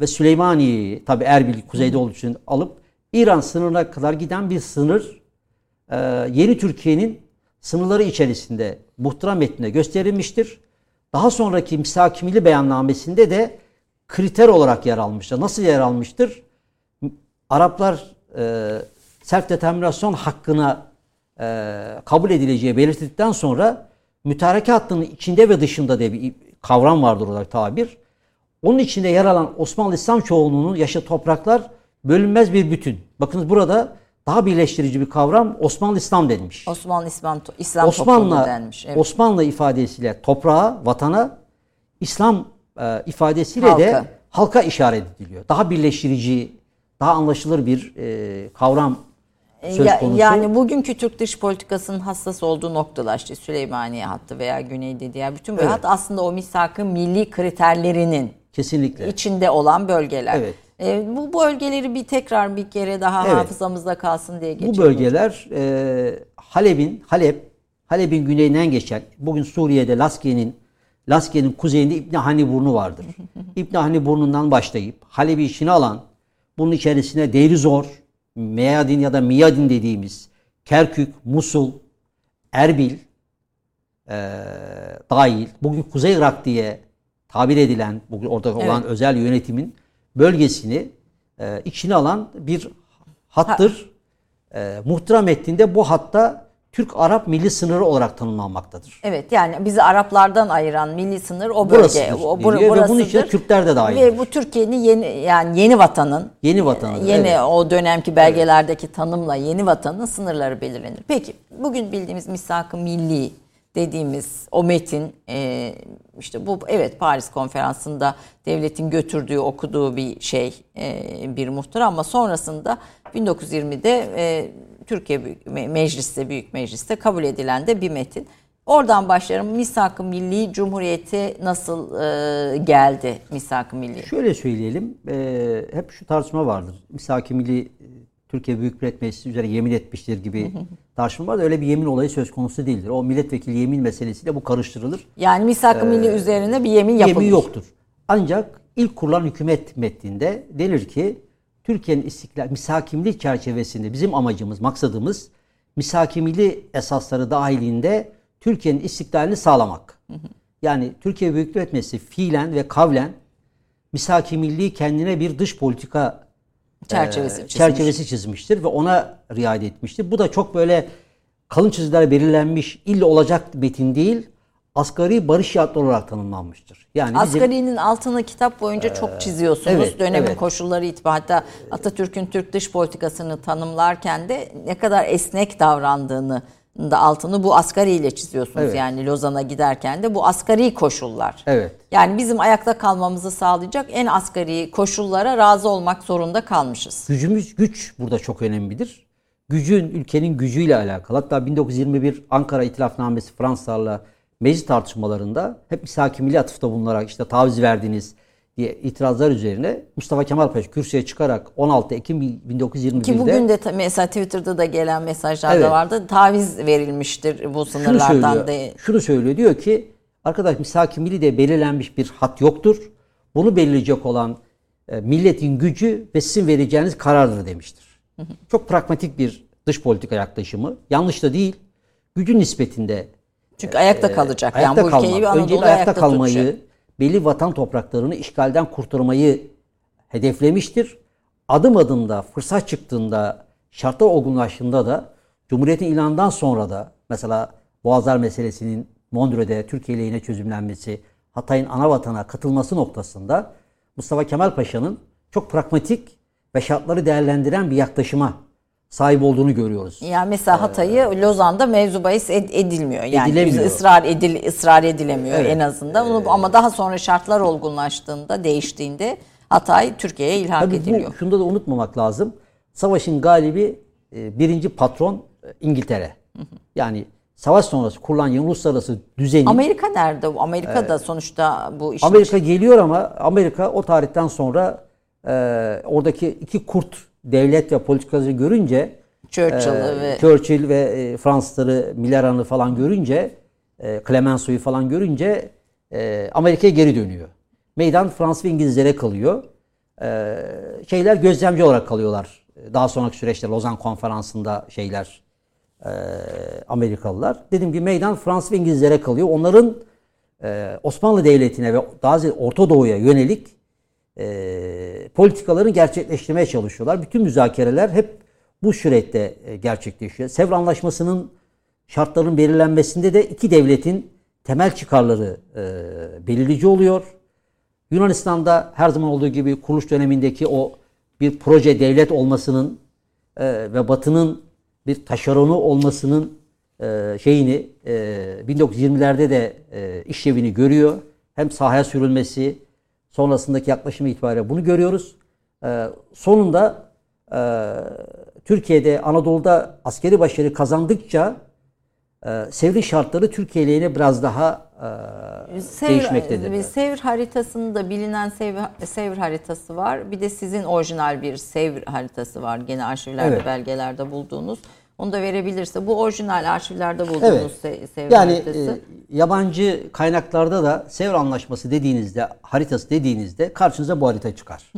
ve Süleymaniye'yi, tabi Erbil kuzeyde olduğu için alıp İran sınırına kadar giden bir sınır, yeni Türkiye'nin sınırları içerisinde muhtıra metninde gösterilmiştir. Daha sonraki Misaki Milli beyannamesinde de kriter olarak yer almıştır. Nasıl yer almıştır? Araplar self determinasyon hakkına kabul edileceği belirtildikten sonra mütareke hattının içinde ve dışında diye bir kavram vardır olarak tabir. Onun içinde yer alan Osmanlı İslam çoğunluğunun yaşadığı topraklar bölünmez bir bütün. Bakınız burada daha birleştirici bir kavram Osmanlı İslam denilmiş. İslam toplumu denmiş. Evet. Osmanlı ifadesiyle toprağa, vatana, İslam ifadesiyle halka. De halka işaret ediliyor. Daha birleştirici, daha anlaşılır bir kavram söz konusu. Yani bugünkü Türk dış politikasının hassas olduğu noktalar, işte Süleymaniye hattı veya güneyde diğer bütün bu hat aslında o Misak-ı Milli kriterlerinin kesinlikle içinde olan bölgeler. Evet. Bu bölgeleri bir kere daha hafızamızda kalsın diye geçelim. Bu bölgeler Halep'in güneyinden geçen, bugün Suriye'de Laskiye'nin kuzeyinde İbn Hani Burnu vardır. İbn Hani Burnu'ndan başlayıp Halep'i içine alan, bunun içerisine Deirizor, Meyadin ya da Miyadin dediğimiz Kerkük, Musul, Erbil dahil, bugün Kuzey Irak diye tabir edilen, bugün orada olan özel yönetimin bölgesini içine alan bir hattır. Muhtıra metninde bu hatta Türk-Arap milli sınırı olarak tanımlanmaktadır. Evet, yani bizi Araplardan ayıran milli sınır o bölge. Burasıdır. Ve bunun içinde Türkler de dahil. Ve bu Türkiye'nin yeni vatanın o dönemki belgelerdeki tanımla yeni vatanın sınırları belirlenir. Peki bugün bildiğimiz Misak-ı Milli dediğimiz o metin işte bu Paris Konferansı'nda devletin götürdüğü, okuduğu bir şey, bir muhtıra ama sonrasında 1920'de Türkiye Büyük Meclis'te kabul edilen de bir metin. Oradan başlayalım. Misak-ı Milli Cumhuriyeti nasıl geldi Misak-ı Milli? Şöyle söyleyelim. Hep şu tartışma vardır. Misak-ı Milli Türkiye Büyük Millet Meclisi üzerine yemin etmiştir gibi tartışma vardır. Öyle bir yemin olayı söz konusu değildir. O milletvekili yemin meselesiyle bu karıştırılır. Yani Misak-ı Milli üzerine bir yemin yapılır. Yemin yoktur. Ancak ilk kurulan hükümet metninde denir ki Türkiye'nin istiklal Misak-ı Milli çerçevesinde bizim amacımız, maksadımız Misak-ı Milli esasları dahilinde Türkiye'nin istiklalini sağlamak. Yani Türkiye Büyük Millet Meclisi fiilen ve kavlen Misak-ı Milli kendine bir dış politika çerçevesi çizmiştir ve ona riayet etmiştir. Bu da çok böyle kalın çizgilerle belirlenmiş, illa olacak metin değil. Asgari barış şartları olarak tanımlanmıştır. Yani asgarinin altını kitap boyunca çok çiziyorsunuz. Dönemin koşulları itibariyle. Hatta Atatürk'ün Türk dış politikasını tanımlarken de ne kadar esnek davrandığını da altını bu asgari ile çiziyorsunuz. Evet. Yani Lozan'a giderken de bu asgari koşullar. Evet. Yani bizim ayakta kalmamızı sağlayacak en asgari koşullara razı olmak zorunda kalmışız. Güç burada çok önemlidir. Ülkenin gücüyle alakalı. Hatta 1921 Ankara İtilafnamesi Fransızlarla meclis tartışmalarında hep Misak-ı Milli atıfta bulunarak işte taviz verdiniz diye itirazlar üzerine Mustafa Kemal Paşa kürsüye çıkarak 16 Ekim 1921'de... Ki bugün de mesela Twitter'da da gelen mesajlarda vardı. Taviz verilmiştir bu sınırlardan diye. Şunu söylüyor, diyor ki arkadaş Misak-ı Milli'de belirlenmiş bir hat yoktur. Bunu belirleyecek olan milletin gücü ve sizin vereceğiniz karardır demiştir. Çok pragmatik bir dış politika yaklaşımı. Yanlış da değil. Gücün nispetinde. Çünkü ayakta kalacak. Ayakta yani bu ülkeyi Anadolu'da önce ayakta kalmayı, tutacak. Belli vatan topraklarını işgalden kurtarmayı hedeflemiştir. Adım adım da fırsat çıktığında, şartlar olgunlaştığında da Cumhuriyet'in ilanından sonra da mesela Boğazlar meselesinin Mondrö'de Türkiye lehine çözümlenmesi, Hatay'ın ana vatana katılması noktasında Mustafa Kemal Paşa'nın çok pragmatik ve şartları değerlendiren bir yaklaşıma sahip olduğunu görüyoruz. Yani mesela Hatay'ı Lozan'da mevzu bahis edilmiyor. Yani ısrar edilemiyor en azından. Ama daha sonra şartlar olgunlaştığında, değiştiğinde Hatay Türkiye'ye ilhak ediliyor. Şunu da unutmamak lazım. Savaşın galibi birinci patron İngiltere. Hı hı. Yani savaş sonrası kurulan yeni uluslararası düzeni... Amerika nerede? Amerika da sonuçta bu işin... Amerika geliyor ama Amerika o tarihten sonra oradaki iki kurt devlet ve politikacı görünce, Churchill ve Fransızları, Mitterrand'ı falan görünce, Clemenceau'yu falan görünce Amerika'ya geri dönüyor. Meydan Fransız ve İngilizlere kalıyor. Gözlemci olarak kalıyorlar. Daha sonraki süreçte Lozan Konferansı'nda Amerikalılar. Dediğim gibi meydan Fransız ve İngilizlere kalıyor. Onların Osmanlı Devleti'ne ve daha ziyade Orta Doğu'ya yönelik politikalarını gerçekleştirmeye çalışıyorlar. Bütün müzakereler hep bu süreçte gerçekleşiyor. Sevr Antlaşması'nın şartlarının belirlenmesinde de iki devletin temel çıkarları belirleyici oluyor. Yunanistan'da her zaman olduğu gibi kuruluş dönemindeki o bir proje devlet olmasının ve Batı'nın bir taşeronu olmasının 1920'lerde de işlevini görüyor. Hem sahaya sürülmesi, sonrasındaki yaklaşımı itibariyle bunu görüyoruz. Sonunda Türkiye'de, Anadolu'da askeri başarı kazandıkça Sevr şartları Türkiye lehine biraz daha değişmektedir. Sevr haritasında bilinen Sevr haritası var. Bir de sizin orijinal bir Sevr haritası var. Gene arşivlerde, belgelerde bulduğunuz. Onu da verebilirse. Bu orijinal arşivlerde bulduğunuz Sevr haritası. Yani yabancı kaynaklarda da Sevr Antlaşması dediğinizde, haritası dediğinizde karşınıza bu harita çıkar.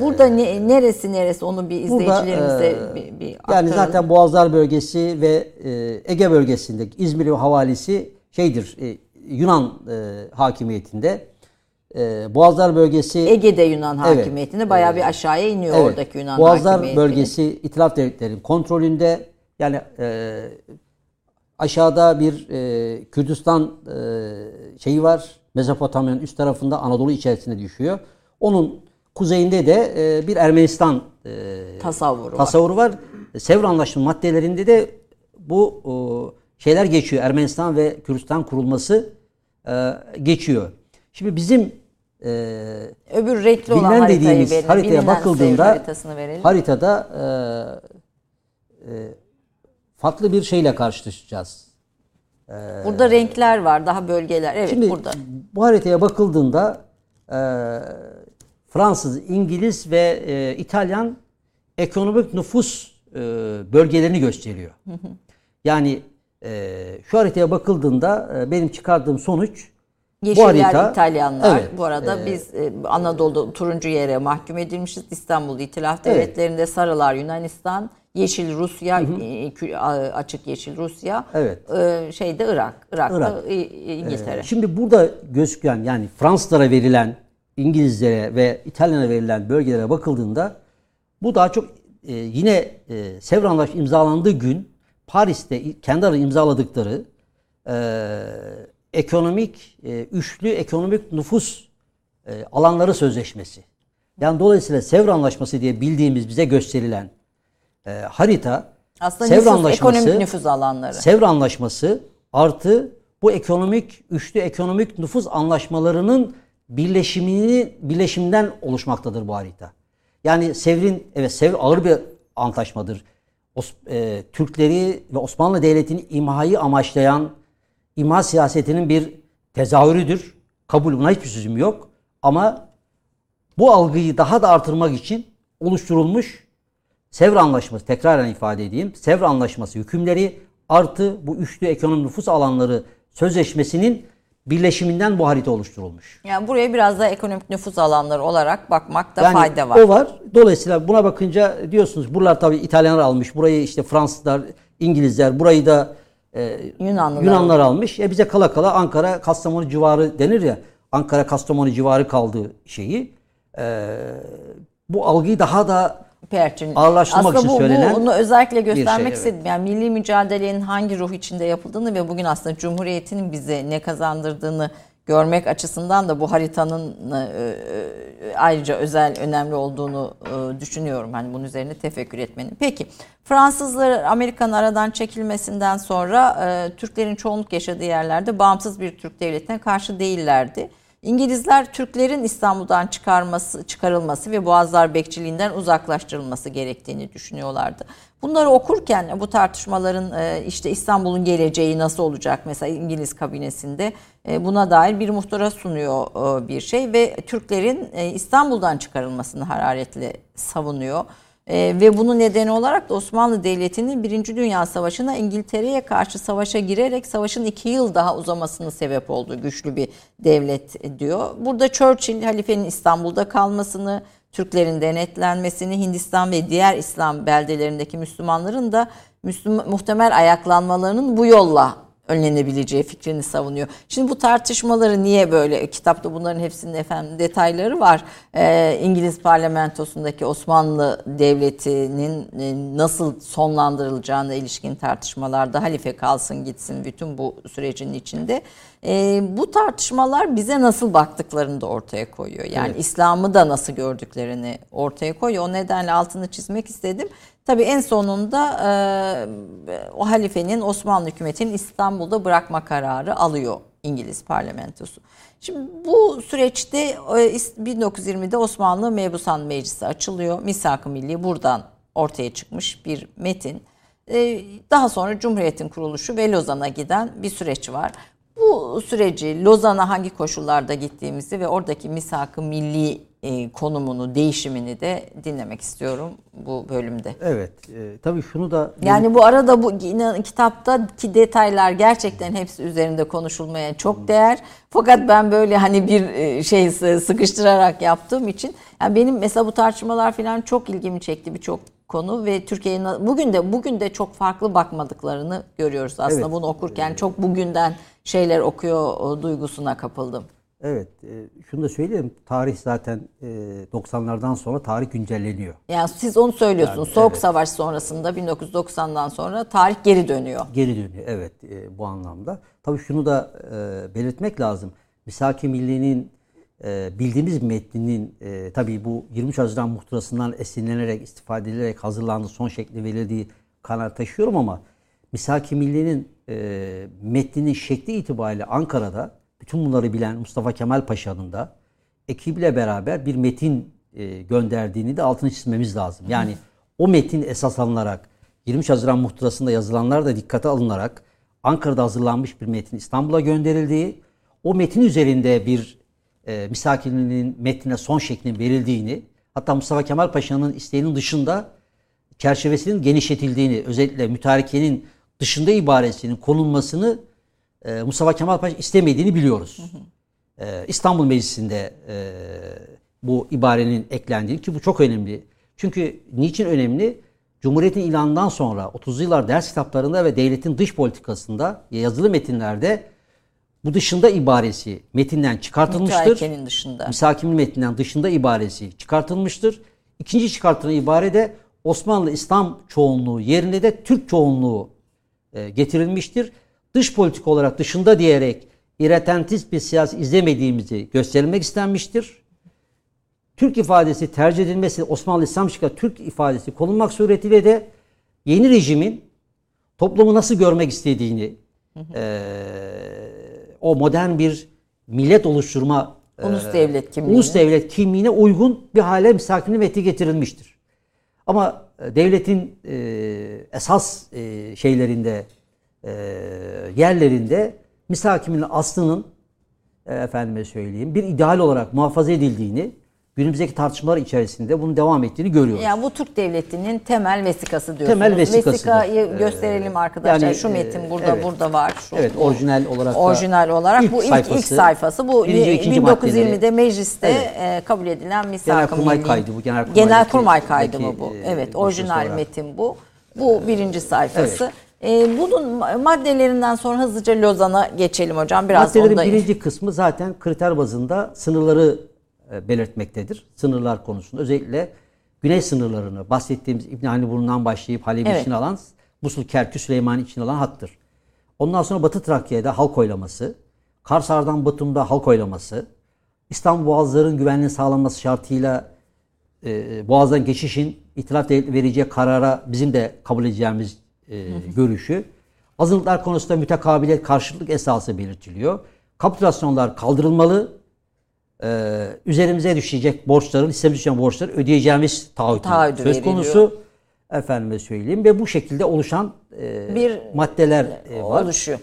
Burada neresi onu bir izleyicilerimize bir aktaralım. Yani zaten Boğazlar bölgesi ve Ege bölgesinde İzmir ve havalisi Yunan hakimiyetinde. Boğazlar bölgesi Ege'de Yunan hakimiyetinde bayağı bir aşağıya iniyor oradaki Yunan hakimiyeti. Boğazlar bölgesi İtilaf Devletleri'nin kontrolünde. Yani aşağıda bir Kürdistan var. Mezopotamya'nın üst tarafında Anadolu içerisine düşüyor. Onun kuzeyinde de bir Ermenistan tasavvuru var. Sevr Antlaşması maddelerinde de bu şeyler geçiyor. Ermenistan ve Kürdistan kurulması geçiyor. Şimdi bizim öbür renkli olan haritaya bakıldığında haritada farklı bir şeyle karşılaşacağız. Burada renkler var, daha bölgeler. Evet, şimdi burada. Bu haritaya bakıldığında Fransız, İngiliz ve İtalyan ekonomik nüfus bölgelerini gösteriyor. Yani şu haritaya bakıldığında benim çıkardığım sonuç Yeşiller, bu harita, İtalyanlar. Bu arada biz Anadolu'da turuncu yere mahkum edilmişiz. İstanbul'da İtilaf Devletleri'nde sarılar Yunanistan, yeşil Rusya, açık yeşil Rusya, Irak, Irak'ta İngiltere. Şimdi burada gözüken yani Fransızlara verilen, İngilizlere ve İtalyan'a verilen bölgelere bakıldığında bu daha çok yine Sevr Antlaşması imzalandığı gün Paris'te kendi aralarında imzaladıkları üçlü ekonomik nüfus alanları sözleşmesi. Yani dolayısıyla Sevr Antlaşması diye bildiğimiz bize gösterilen harita aslında ekonomik nüfus alanları. Sevr Antlaşması artı bu üçlü ekonomik nüfus anlaşmalarının birleşiminden oluşmaktadır bu harita. Yani Sevr ağır bir antlaşmadır. Türkleri ve Osmanlı Devleti'nin imhayı amaçlayan imha siyasetinin bir tezahürüdür. Buna hiçbir sözüm yok. Ama bu algıyı daha da artırmak için oluşturulmuş Sevr Antlaşması, tekraren ifade edeyim, Sevr Antlaşması hükümleri artı bu üçlü ekonomik nüfus alanları sözleşmesinin birleşiminden bu harita oluşturulmuş. Yani buraya biraz da ekonomik nüfus alanları olarak bakmakta fayda var. O var. Dolayısıyla buna bakınca diyorsunuz buralar tabii İtalyanlar almış. Burayı Fransızlar, İngilizler, burayı da Yunanlılar almış. Bize kala kala Ankara, Kastamonu civarı denir ya. Ankara, Kastamonu civarı kaldığı bu algıyı daha da Perçin. Ağırlaştırmak aslında için söylenen bunu özellikle göstermek istedim. Evet. Yani milli mücadelenin hangi ruh içinde yapıldığını ve bugün aslında Cumhuriyet'in bize ne kazandırdığını görmek açısından da bu haritanın ayrıca özel önemli olduğunu düşünüyorum. Hani bunun üzerine tefekkür etmenin. Peki Fransızlar Amerika'nın aradan çekilmesinden sonra Türklerin çoğunluk yaşadığı yerlerde bağımsız bir Türk devletine karşı değillerdi. İngilizler Türklerin İstanbul'dan çıkarılması ve Boğazlar bekçiliğinden uzaklaştırılması gerektiğini düşünüyorlardı. Bunları okurken bu tartışmaların işte İstanbul'un geleceği nasıl olacak mesela İngiliz kabinesinde buna dair bir muhtara sunuyor bir şey ve Türklerin İstanbul'dan çıkarılmasını hararetle savunuyor. Ve bunun nedeni olarak da Osmanlı Devleti'nin 1. Dünya Savaşı'na İngiltere'ye karşı savaşa girerek savaşın 2 yıl daha uzamasının sebep olduğu güçlü bir devlet diyor. Burada Churchill halifenin İstanbul'da kalmasını, Türklerin denetlenmesini, Hindistan ve diğer İslam beldelerindeki Müslümanların da muhtemel ayaklanmalarının bu yolla önlenebileceği fikrini savunuyor. Şimdi bu tartışmaları niye böyle? Kitapta bunların hepsinin detayları var. İngiliz parlamentosundaki Osmanlı Devleti'nin nasıl sonlandırılacağına ilişkin tartışmalarda halife kalsın gitsin bütün bu sürecin içinde. Bu tartışmalar bize nasıl baktıklarını da ortaya koyuyor. Yani evet. İslam'ı da nasıl gördüklerini ortaya koyuyor. O nedenle altını çizmek istedim. Tabii en sonunda o halifenin Osmanlı hükümetinin İstanbul'da bırakma kararı alıyor İngiliz parlamentosu. Şimdi bu süreçte 1920'de Osmanlı Mebusan Meclisi açılıyor. Misak-ı Milli buradan ortaya çıkmış bir metin. Daha sonra Cumhuriyet'in kuruluşu ve Lozan'a giden bir süreç var. Bu süreci Lozan'a hangi koşullarda gittiğimizi ve oradaki misak-ı milli konumunu, değişimini de dinlemek istiyorum bu bölümde. Evet. Tabii şunu da... Yani bu arada bu kitaptaki detaylar gerçekten hepsi üzerinde konuşulmaya çok değer. Fakat ben böyle hani bir şey sıkıştırarak yaptığım için yani benim mesela bu tartışmalar falan çok ilgimi çekti birçok konu ve Türkiye'nin bugün de çok farklı bakmadıklarını görüyoruz aslında. Evet. Bunu okurken çok bugünden şeyler okuyor duygusuna kapıldım. Evet, şunu da söyleyeyim. Tarih zaten 90'lardan sonra tarih güncelleniyor. Yani siz onu söylüyorsunuz. Yani, Soğuk Savaş sonrasında 1990'dan sonra tarih geri dönüyor. Geri dönüyor, evet bu anlamda. Tabii şunu da belirtmek lazım. Misak-ı Milli'nin bildiğimiz metninin tabii bu 23 Haziran muhtırasından esinlenerek, istifade edilerek hazırlandığı son şekli verildiği kanaat taşıyorum ama Misak-ı Milli'nin metninin şekli itibariyle Ankara'da bütün bunları bilen Mustafa Kemal Paşa'nın da ekiple beraber bir metin gönderdiğini de altını çizmemiz lazım. Yani o metin esas alınarak 23 Haziran muhtırasında yazılanlar da dikkate alınarak Ankara'da hazırlanmış bir metin İstanbul'a gönderildiği, o metin üzerinde bir Misak-ı Milli'nin metnine son şeklin verildiğini, hatta Mustafa Kemal Paşa'nın isteğinin dışında çerçevesinin genişletildiğini, özellikle mütarekenin dışında ibaresinin konulmasını Mustafa Kemal Paşa istemediğini biliyoruz. Hı hı. İstanbul Meclisi'nde bu ibarenin eklendiğini ki bu çok önemli. Çünkü niçin önemli? Cumhuriyet'in ilanından sonra 30'lu yıllar ders kitaplarında ve devletin dış politikasında yazılı metinlerde bu dışında ibaresi metinden çıkartılmıştır. Mütarekenin dışında. Misak-ı Milli metinden dışında ibaresi çıkartılmıştır. İkinci çıkartılan ibare de Osmanlı İslam çoğunluğu yerine de Türk çoğunluğu getirilmiştir. Dış politik olarak dışında diyerek irretentist bir siyasi izlemediğimizi gösterilmek istenmiştir. Türk ifadesi tercih edilmesi Osmanlı İslam şıkkı Türk ifadesi konulmak suretiyle de yeni rejimin toplumu nasıl görmek istediğini o modern bir millet oluşturma ulus devlet kimliğine uygun bir hale Misak-ı Milli metni getirilmiştir. Ama devletin esas şeylerinde yerlerinde Misak-ı Milli'nin aslının efendime söyleyeyim bir ideal olarak muhafaza edildiğini günümüzdeki tartışmalar içerisinde bunun devam ettiğini görüyoruz. Yani bu Türk Devleti'nin temel vesikası diyorsunuz. Temel vesikayı gösterelim arkadaşlar. Yani, şu metin burada burada var. Şu, evet orijinal olarak ilk bu ilk sayfası bu 1920'de mecliste kabul edilen Misak-ı Milli Genelkurmay kaydı bu. Evet orijinal metin bu. Bu birinci sayfası. Evet. Bunun maddelerinden sonra hızlıca Lozan'a geçelim hocam. Biraz maddelerin birinci kısmı zaten kriter bazında sınırları belirtmektedir. Sınırlar konusunda özellikle güney sınırlarını, bahsettiğimiz İbn Haniburnu'ndan başlayıp Halep'i için alan, Musul, Kerkük, Süleymaniye için alan hattır. Ondan sonra Batı Trakya'da halk oylaması, Karsar'dan Batum'da halk oylaması, İstanbul Boğazları'nın güvenliğini sağlanması şartıyla Boğaz'dan geçişin İtilaf Devleti vereceği karara bizim de kabul edeceğimiz görüşü. Azınlıklar konusunda mütekabiliyet, karşılık esası belirtiliyor. Kapitülasyonlar kaldırılmalı. Üzerimize düşecek borçların, hissemiz düşen borçları ödeyeceğimiz taahhüt söz konusu. Efendime söyleyeyim. Ve bu şekilde oluşan bir maddeler var. Oluşuyor.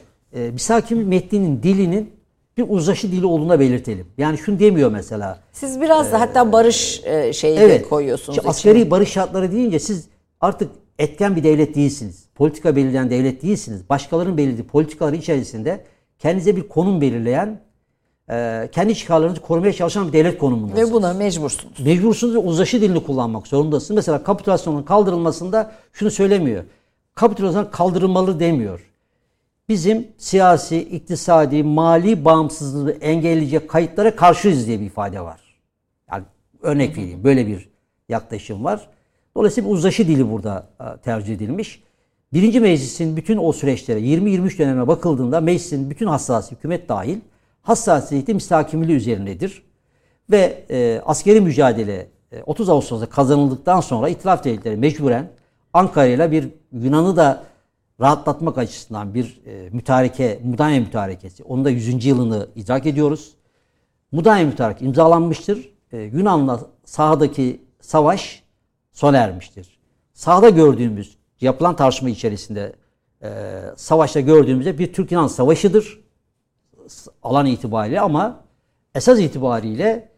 Misakim metninin dilinin bir uzlaşı dili olduğuna belirtelim. Yani şunu demiyor mesela. Siz biraz da hatta barış şeyi de koyuyorsunuz. Askeri barış şartları deyince siz artık etken bir devlet değilsiniz. Politika belirleyen devlet değilsiniz. Başkalarının belirlediği politikaları içerisinde kendinize bir konum belirleyen, kendi çıkarlarınızı korumaya çalışan bir devlet konumundasınız. Ve buna mecbursunuz. Mecbursunuz ve uzlaşı dilini kullanmak zorundasınız. Mesela kapitülasyonun kaldırılmasında şunu söylemiyor. Kapitülasyon kaldırılmalı demiyor. Bizim siyasi, iktisadi, mali bağımsızlığı engelleyecek kayıtlara karşıyız diye bir ifade var. Yani örnek vereyim, böyle bir yaklaşım var. Dolayısıyla bir uzlaşı dili burada tercih edilmiş. Birinci meclisin bütün o süreçlere, 20-23 döneme bakıldığında meclisin bütün hassasiyeti, hükümet dahil, hassasiyeti müstakimliği üzerindedir. Ve askeri mücadele 30 Ağustos'ta kazanıldıktan sonra İtilaf Devletleri mecburen Ankara'yla bir Yunan'ı da rahatlatmak açısından bir mütareke, Mudanya Mütarekesi. Onun da 100. yılını idrak ediyoruz. Mudanya Mütarekesi imzalanmıştır. Yunan'la sahadaki savaş sona ermiştir. Sahada gördüğümüz, yapılan tartışma içerisinde savaşta gördüğümüzde bir Türk-Yunan savaşıdır. Alan itibariyle, ama esas itibariyle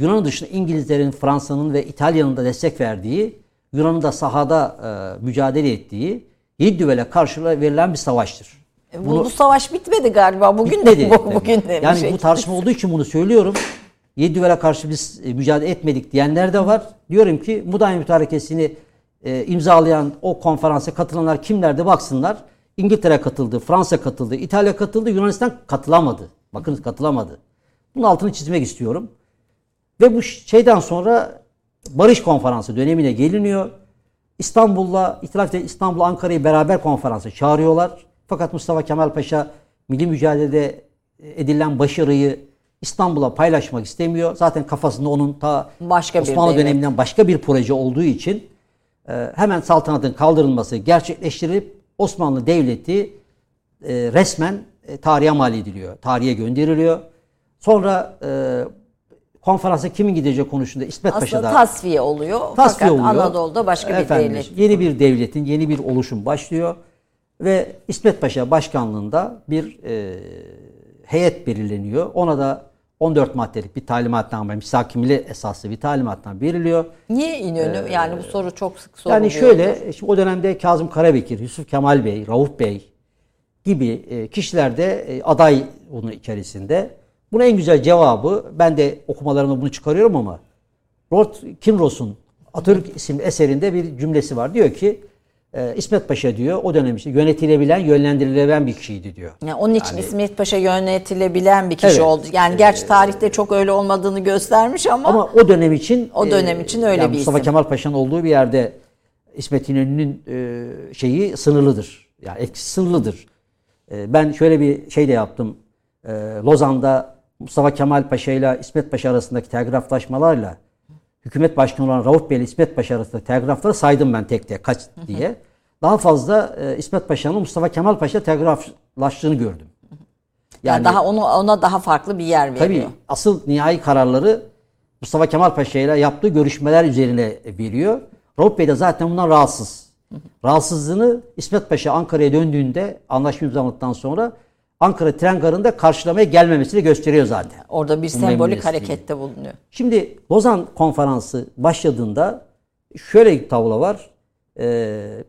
Yunan dışında İngilizlerin, Fransa'nın ve İtalya'nın da destek verdiği, Yunan'ın da sahada mücadele ettiği yedi düvele karşı verilen bir savaştır. Bu savaş bitmedi galiba. Bugün bitmedi, de bugün de. Yani bu tartışma olduğu için bunu söylüyorum. Yedi düvele karşı biz mücadele etmedik diyenler de var. Diyorum ki Mudanya Mütarekesi'ni imzalayan, o konferansa katılanlar kimlerdi baksınlar. İngiltere katıldı, Fransa katıldı, İtalya katıldı, Yunanistan katılamadı. Bakınız, katılamadı. Bunun altını çizmek istiyorum. Ve bu şeyden sonra barış konferansı dönemine geliniyor. İstanbul'la, İtilaf Devleti İstanbul'la Ankara'yı beraber konferansa çağırıyorlar. Fakat Mustafa Kemal Paşa milli mücadelede edilen başarıyı İstanbul'a paylaşmak istemiyor. Zaten kafasında onun ta başka Osmanlı döneminden başka bir proje olduğu için hemen saltanatın kaldırılması gerçekleştirilip Osmanlı Devleti resmen tarihe mal ediliyor, tarihe gönderiliyor. Sonra konferansa kimin gideceği konusunda İsmet Paşa'da tasfiye oluyor. Tasfiye fakat oluyor. Anadolu'da başka bir devlet. Yeni bir devletin, yeni bir oluşum başlıyor. Ve İsmet Paşa başkanlığında bir heyet belirleniyor. Ona da 14 maddelik bir talimatname, müstakimli esaslı bir talimatname veriliyor. Niye İnönü? Yani bu soru çok sık soruluyor. Yani şöyle, şimdi o dönemde Kazım Karabekir, Yusuf Kemal Bey, Rauf Bey gibi kişiler de aday bunun içerisinde. Buna en güzel cevabı, ben de okumalarımda bunu çıkarıyorum ama Lord Kinross'un Atatürk isimli eserinde bir cümlesi var. Diyor ki, İsmet Paşa diyor o dönem işte yönetilebilen, yönlendirilebilen bir kişiydi diyor. Yani onun için yani, İsmet Paşa yönetilebilen bir kişi oldu. Yani gerçi tarihte çok öyle olmadığını göstermiş ama o dönem için öyle yani bir Mustafa Kemal Paşa'nın olduğu bir yerde İsmet İnönü'nün şeyi sınırlıdır. Yani etkisi sınırlıdır. Ben şöyle bir şey de yaptım. Lozan'da Mustafa Kemal Paşa ile İsmet Paşa arasındaki telgraflaşmalarla Hükümet Başkanı olan Rauf Bey ile İsmet Paşa arasında telgrafları saydım ben tek tek kaç diye. Daha fazla İsmet Paşa'nın Mustafa Kemal Paşa telgraflaştığını gördüm. Yani daha ona daha farklı bir yer veriyor. Tabii asıl nihai kararları Mustafa Kemal Paşa ile yaptığı görüşmeler üzerine veriyor. Rauf Bey de zaten bundan rahatsız. Rahatsızlığını İsmet Paşa Ankara'ya döndüğünde anlaşma imzaladıktan sonra Ankara tren garında karşılamaya gelmemesini gösteriyor zaten. Orada bir sembolik harekette bulunuyor. Şimdi Lozan konferansı başladığında şöyle bir tablo var.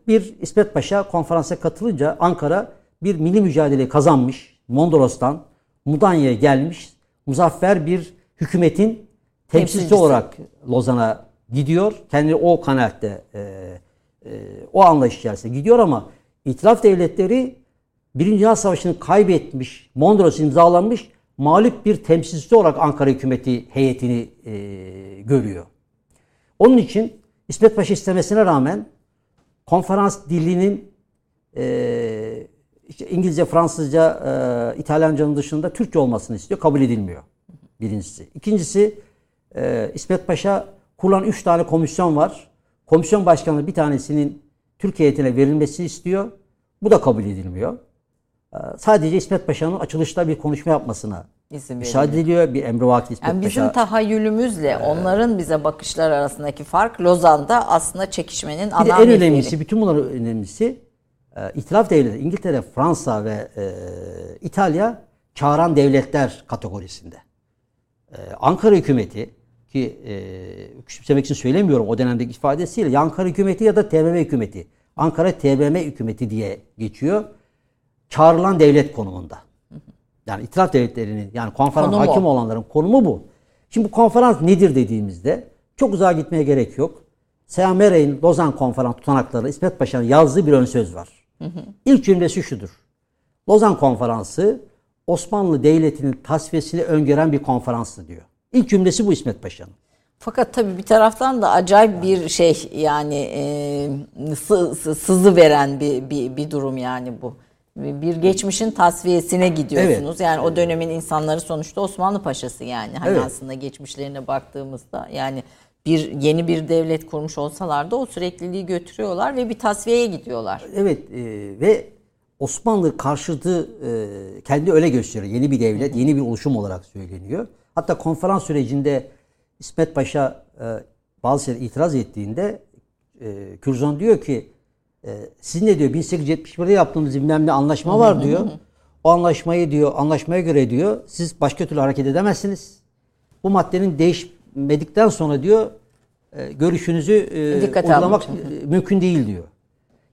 Bir İsmet Paşa konferansa katılınca Ankara bir milli mücadeleyi kazanmış. Mondros'tan Mudanya'ya gelmiş. Muzaffer bir hükümetin temsilcisi olarak Lozan'a gidiyor. Kendini o kanaatte o anlayış içerisinde gidiyor ama İtilaf Devletleri Birinci Dünya Savaşı'nı kaybetmiş, Mondros imzalanmış, mağlup bir temsilcisi olarak Ankara hükümeti heyetini görüyor. Onun için İsmet Paşa istemesine rağmen konferans dilinin işte İngilizce, Fransızca, İtalyanca'nın dışında Türkçe olmasını istiyor. Kabul edilmiyor. Birincisi. İkincisi, İsmet Paşa kurulan 3 tane komisyon var. Komisyon başkanı bir tanesinin Türk heyetine verilmesi istiyor. Bu da kabul edilmiyor. Sadece İsmet Paşa'nın açılışta bir konuşma yapmasına müsaade ediliyor. Bir emrivaki İsmet Paşa. Bizim tahayyülümüzle onların bize bakışlar arasındaki fark Lozan'da aslında çekişmenin ana nedeni. En önemlisi, bütün bunların önemlisi, İtilaf devletleri, İngiltere, Fransa ve İtalya çağıran devletler kategorisinde. Ankara hükümeti ki küçümsemek için söylemiyorum o dönemdeki ifadesiyle, Ankara hükümeti ya da TBMM hükümeti, Ankara TBMM hükümeti diye geçiyor. Çağrılan devlet konumunda. Yani İtilaf devletlerinin, yani konferans hakim olanların konumu bu. Şimdi bu konferans nedir dediğimizde çok uzağa gitmeye gerek yok. Seyamere'in Lozan Konferans tutanakları, İsmet Paşa'nın yazdığı bir ön söz var. İlk cümlesi şudur. Lozan Konferansı Osmanlı Devleti'nin tasfiyesini öngören bir konferanstı diyor. İlk cümlesi bu İsmet Paşa'nın. Fakat tabii bir taraftan da acayip bir şey, yani sızı veren bir durum yani bu. Bir geçmişin tasfiyesine gidiyorsunuz. Evet. Yani o dönemin insanları sonuçta Osmanlı Paşası yani. Hani aslında geçmişlerine baktığımızda yani yeni bir devlet kurmuş olsalar da o sürekliliği götürüyorlar ve bir tasfiyeye gidiyorlar. Evet ve Osmanlı karşıtı kendi öyle gösteriyor. Yeni bir devlet, yeni bir oluşum olarak söyleniyor. Hatta konferans sürecinde İsmet Paşa bazı şeyler itiraz ettiğinde Curzon diyor ki sizin de diyor 1871'de yaptığınız bilmem ne anlaşma var diyor. O anlaşmayı diyor, anlaşmaya göre diyor siz başka türlü hareket edemezsiniz. Bu maddenin medikten sonra diyor görüşünüzü uygulamak mümkün değil diyor.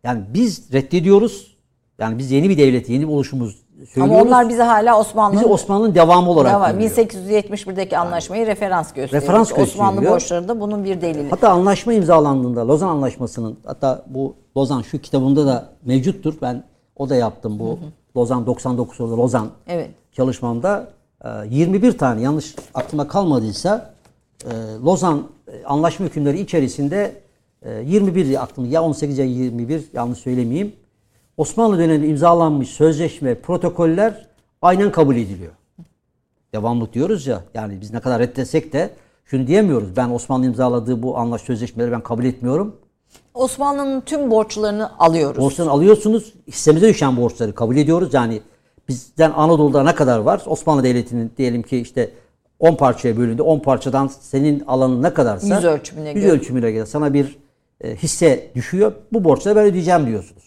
Yani biz reddediyoruz. Yani biz yeni bir devlet, yeni bir oluşumuz söylüyoruz. Ama onlar bize hala Osmanlı'nın devamı olarak görüyor. 1871'deki anlaşmayı referans gösteriyor. Referans Osmanlı borçları da bunun bir delili. Hatta anlaşma imzalandığında Lozan Anlaşması'nın, hatta bu Lozan şu kitabımda da mevcuttur. Ben o da yaptım bu Lozan 99 yılında Lozan çalışmamda 21 tane yanlış aklıma kalmadıysa Lozan anlaşma hükümleri içerisinde 21 aklım ya 18 ya 21 yanlış söylemeyeyim. Osmanlı döneminde imzalanmış sözleşme, protokoller aynen kabul ediliyor. Devamlık diyoruz ya, yani biz ne kadar reddetsek de şunu diyemiyoruz. Ben Osmanlı imzaladığı bu anlaşma sözleşmeleri ben kabul etmiyorum. Osmanlı'nın tüm borçlarını alıyoruz. Borçlarını alıyorsunuz. Hissemize düşen borçları kabul ediyoruz. Yani bizden Anadolu'da ne kadar var? Osmanlı Devleti'nin diyelim ki işte 10 parçaya bölündü. 10 parçadan senin alanın ne kadarsa yüz ölçümüne göre sana bir hisse düşüyor. Bu borçları ben ödeyeceğim diyorsunuz.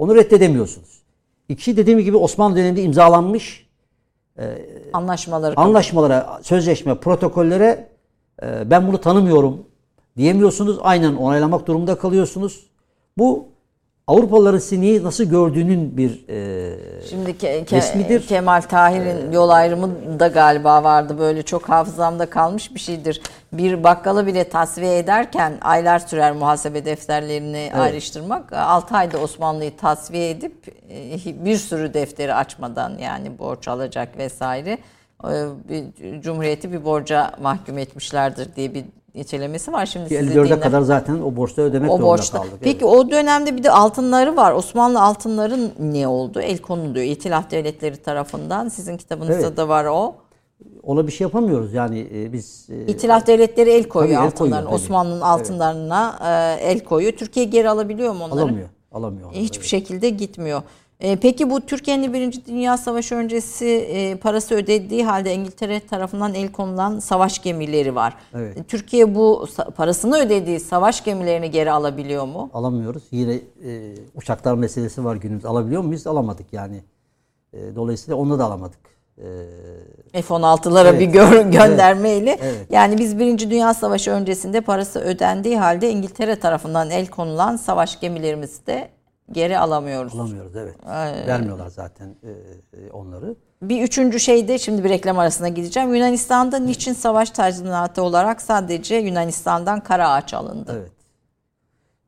Onu reddedemiyorsunuz. İki, dediğim gibi Osmanlı döneminde imzalanmış anlaşmalara, sözleşme, protokollere ben bunu tanımıyorum diyemiyorsunuz. Aynen onaylamak durumunda kalıyorsunuz. Bu Avrupalıların siniyi nasıl gördüğünün bir resmidir. Kemal Tahir'in yol ayrımı da galiba vardı. Böyle çok hafızamda kalmış bir şeydir. Bir bakkala bile tasfiye ederken aylar sürer muhasebe defterlerini ayrıştırmak. 6 ayda Osmanlı'yı tasfiye edip bir sürü defteri açmadan yani borç alacak vesaire. Cumhuriyeti bir borca mahkum etmişlerdir diye bir nitelemesi var. Şimdi 54'e kadar zaten o borçları ödemek zorunda kaldık. Peki o dönemde bir de altınları var. Osmanlı altınların ne oldu? El konuluyor. İtilaf devletleri tarafından. Sizin kitabınızda da var o. Ona bir şey yapamıyoruz. Yani biz İtilaf devletleri el koyuyor altınlarına. Osmanlı'nın altınlarına el koyuyor. Türkiye geri alabiliyor mu onları? Alamıyor. Hiçbir şekilde gitmiyor. Peki bu Türkiye'nin 1. Dünya Savaşı öncesi parası ödediği halde İngiltere tarafından el konulan savaş gemileri var. Evet. Türkiye bu parasını ödediği savaş gemilerini geri alabiliyor mu? Alamıyoruz. Yine uçaklar meselesi var günümüz. Alabiliyor muyuz? Alamadık yani. Dolayısıyla onu da alamadık. F-16'lara bir göndermeyle. Evet. Yani biz 1. Dünya Savaşı öncesinde parası ödendiği halde İngiltere tarafından el konulan savaş gemilerimizi de geri alamıyoruz. Alamıyoruz Vermiyorlar zaten onları. Bir üçüncü şeyde şimdi bir reklam arasına gideceğim. Yunanistan'da niçin savaş tazminatı olarak sadece Yunanistan'dan kara ağaç alındı? Evet.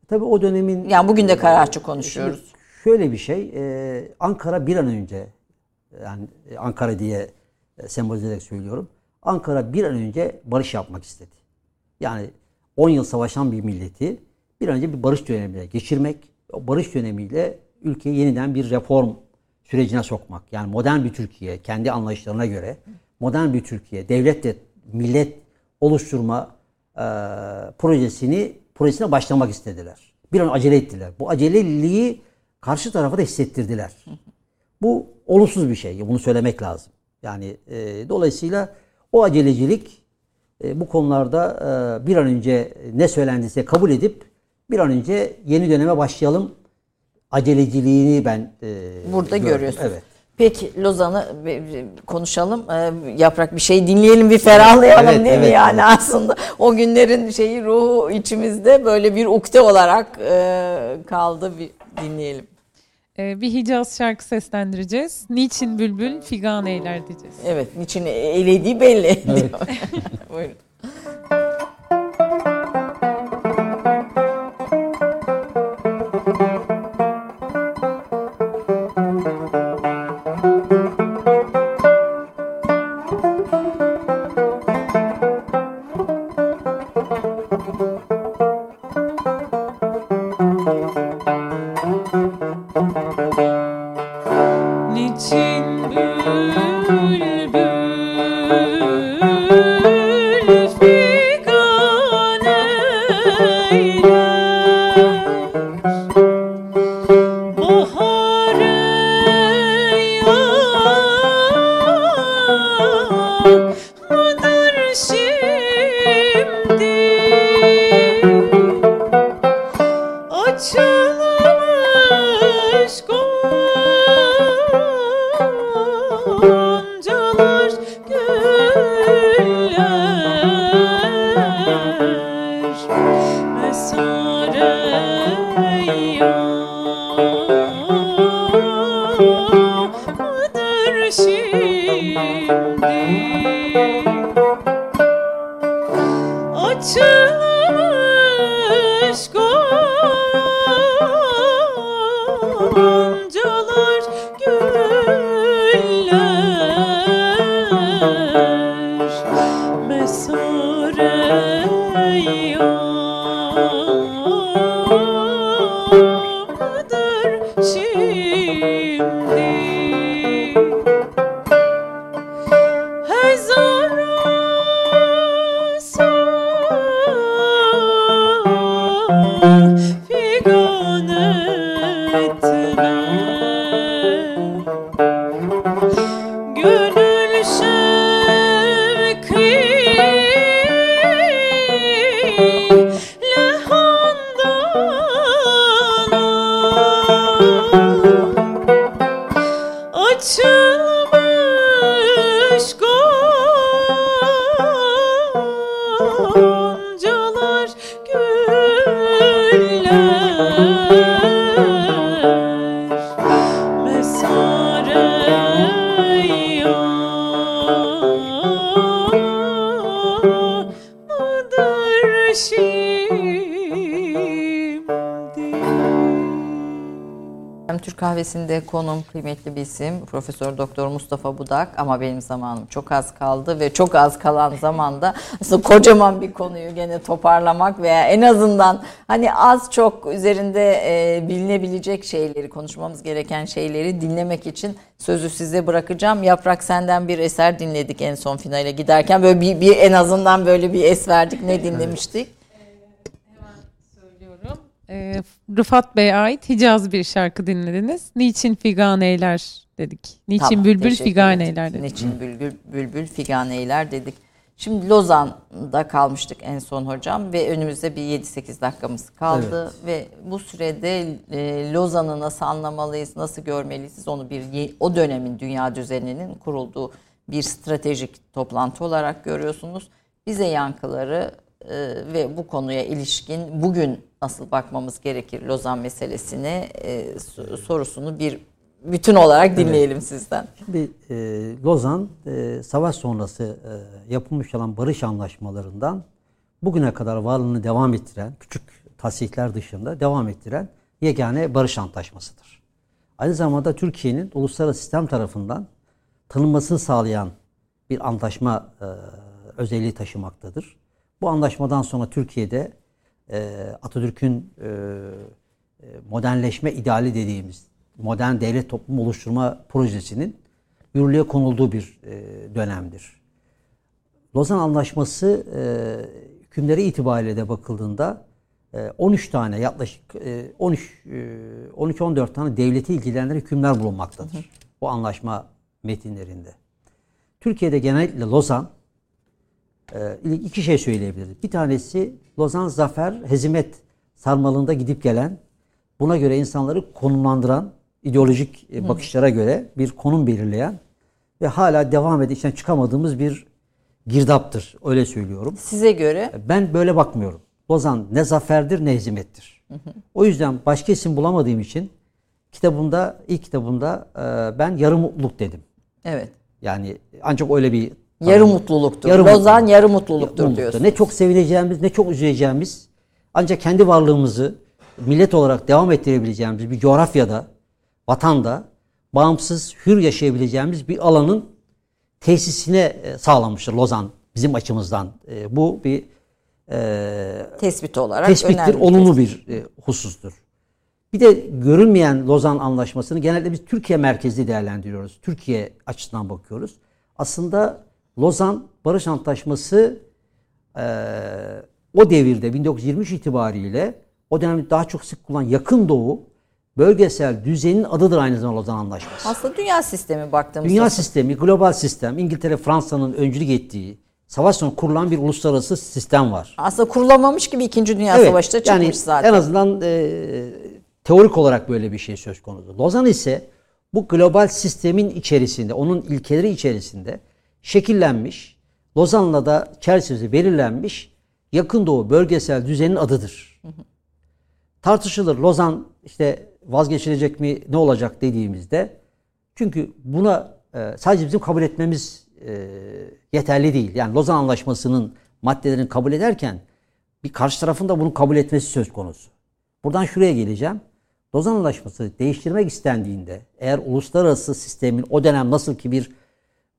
Tabii o dönemin... Yani bugün de kara ağaçı konuşuyoruz. Şöyle bir şey. Ankara bir an önce, yani Ankara diye sembolize ederek söylüyorum. Ankara bir an önce barış yapmak istedi. Yani 10 yıl savaşan bir milleti bir an önce bir barış dönemine geçirmek, o barış dönemiyle ülkeyi yeniden bir reform sürecine sokmak. Yani modern bir Türkiye, kendi anlayışlarına göre modern bir Türkiye, devlet de millet oluşturma projesine başlamak istediler. Bir an acele ettiler. Bu aceleliği karşı tarafa da hissettirdiler. Bu olumsuz bir şey. Bunu söylemek lazım. Yani dolayısıyla o acelecilik bu konularda bir an önce ne söylendiyse kabul edip bir an önce yeni döneme başlayalım aceleciliğini ben burada görüyorsunuz. Evet. Peki Lozan'ı konuşalım. Yaprak bir şey dinleyelim, bir ferahlayalım evet, değil mi? Evet, yani evet. Aslında o günlerin şeyi, ruhu içimizde böyle bir ukde olarak kaldı. Bir dinleyelim. Bir Hicaz şarkı seslendireceğiz. Niçin bülbül figan eyler diyeceğiz. Evet, niçin eylediği belli. Evet. Buyurun. Kahvesinde konuğum kıymetli bir isim Profesör Doktor Mustafa Budak, ama benim zamanım çok az kaldı ve çok az kalan zamanda aslında kocaman bir konuyu gene toparlamak veya en azından hani az çok üzerinde bilinebilecek şeyleri, konuşmamız gereken şeyleri dinlemek için sözü size bırakacağım. Yaprak, senden bir eser dinledik en son finale giderken, böyle bir en azından böyle bir es verdik. Ne dinlemiştik? Rıfat Bey'e ait Hicaz bir şarkı dinlediniz. Niçin figan eyler dedik. Niçin tamam, bülbül figan eyler dedik. Niçin bülbül figan eyler dedik. Şimdi Lozan'da kalmıştık en son hocam ve önümüzde bir 7-8 dakikamız kaldı. Evet. Ve bu sürede Lozan'ı nasıl anlamalıyız, nasıl görmeliyiz? Onu bir o dönemin dünya düzeninin kurulduğu bir stratejik toplantı olarak görüyorsunuz. Bize yankıları ve bu konuya ilişkin bugün nasıl bakmamız gerekir Lozan meselesine sorusunu bir bütün olarak dinleyelim sizden. Şimdi Lozan savaş sonrası yapılmış olan barış anlaşmalarından bugüne kadar varlığını devam ettiren, küçük tasihler dışında devam ettiren yegane barış antlaşmasıdır. Aynı zamanda Türkiye'nin uluslararası sistem tarafından tanınmasını sağlayan bir antlaşma özelliği taşımaktadır. Bu anlaşmadan sonra Türkiye'de Atatürk'ün modernleşme ideali dediğimiz modern devlet toplum oluşturma projesinin yürürlüğe konulduğu bir dönemdir. Lozan Anlaşması hükümleri itibariyle de bakıldığında 13 tane yaklaşık 13-14 tane devleti ilgilendiren hükümler bulunmaktadır. Hı hı. Bu anlaşma metinlerinde. Türkiye'de genellikle Lozan iki şey söyleyebiliriz. Bir tanesi Lozan zafer, hezimet sarmalında gidip gelen, buna göre insanları konumlandıran, ideolojik bakışlara göre bir konum belirleyen ve hala devam edip içinden çıkamadığımız bir girdaptır. Öyle söylüyorum. Size göre? Ben böyle bakmıyorum. Lozan ne zaferdir ne hezimettir. Hı hı. O yüzden başka isim bulamadığım için kitabımda, ilk kitabımda ben yarı mutluluk dedim. Evet. Yani ancak öyle bir... Yarı mutluluktur. Lozan yarı mutluluktur diyorsunuz. Ne çok sevineceğimiz ne çok üzüleceğimiz, ancak kendi varlığımızı millet olarak devam ettirebileceğimiz bir coğrafyada, vatanda bağımsız, hür yaşayabileceğimiz bir alanın tesisine sağlamıştır Lozan bizim açımızdan. Bu bir tespit olarak tespittir, olumlu bir husustur. Bir de görünmeyen Lozan Anlaşması'nı genelde biz Türkiye merkezli değerlendiriyoruz. Türkiye açısından bakıyoruz. Aslında Lozan Barış Antlaşması o devirde 1923 itibariyle o dönemde daha çok sık kullanılan Yakın Doğu bölgesel düzenin adıdır aynı zamanda Lozan Anlaşması. Aslında dünya sistemi baktığımızda. Dünya sistemi, global sistem, İngiltere, Fransa'nın öncülük ettiği, savaş sonu kurulan bir uluslararası sistem var. Aslında kurulamamış gibi 2. Dünya Savaşı'da çıkmış yani zaten. En azından teorik olarak böyle bir şey söz konusu. Lozan ise bu global sistemin içerisinde, onun ilkeleri içerisinde şekillenmiş, Lozan'la da çerçevesi belirlenmiş Yakın Doğu bölgesel düzenin adıdır. Hı hı. Tartışılır Lozan işte vazgeçilecek mi, ne olacak dediğimizde. Çünkü buna sadece bizim kabul etmemiz yeterli değil. Yani Lozan Anlaşması'nın maddelerini kabul ederken bir karşı tarafın da bunu kabul etmesi söz konusu. Buradan şuraya geleceğim. Lozan Anlaşması değiştirmek istendiğinde eğer uluslararası sistemin o dönem nasıl ki bir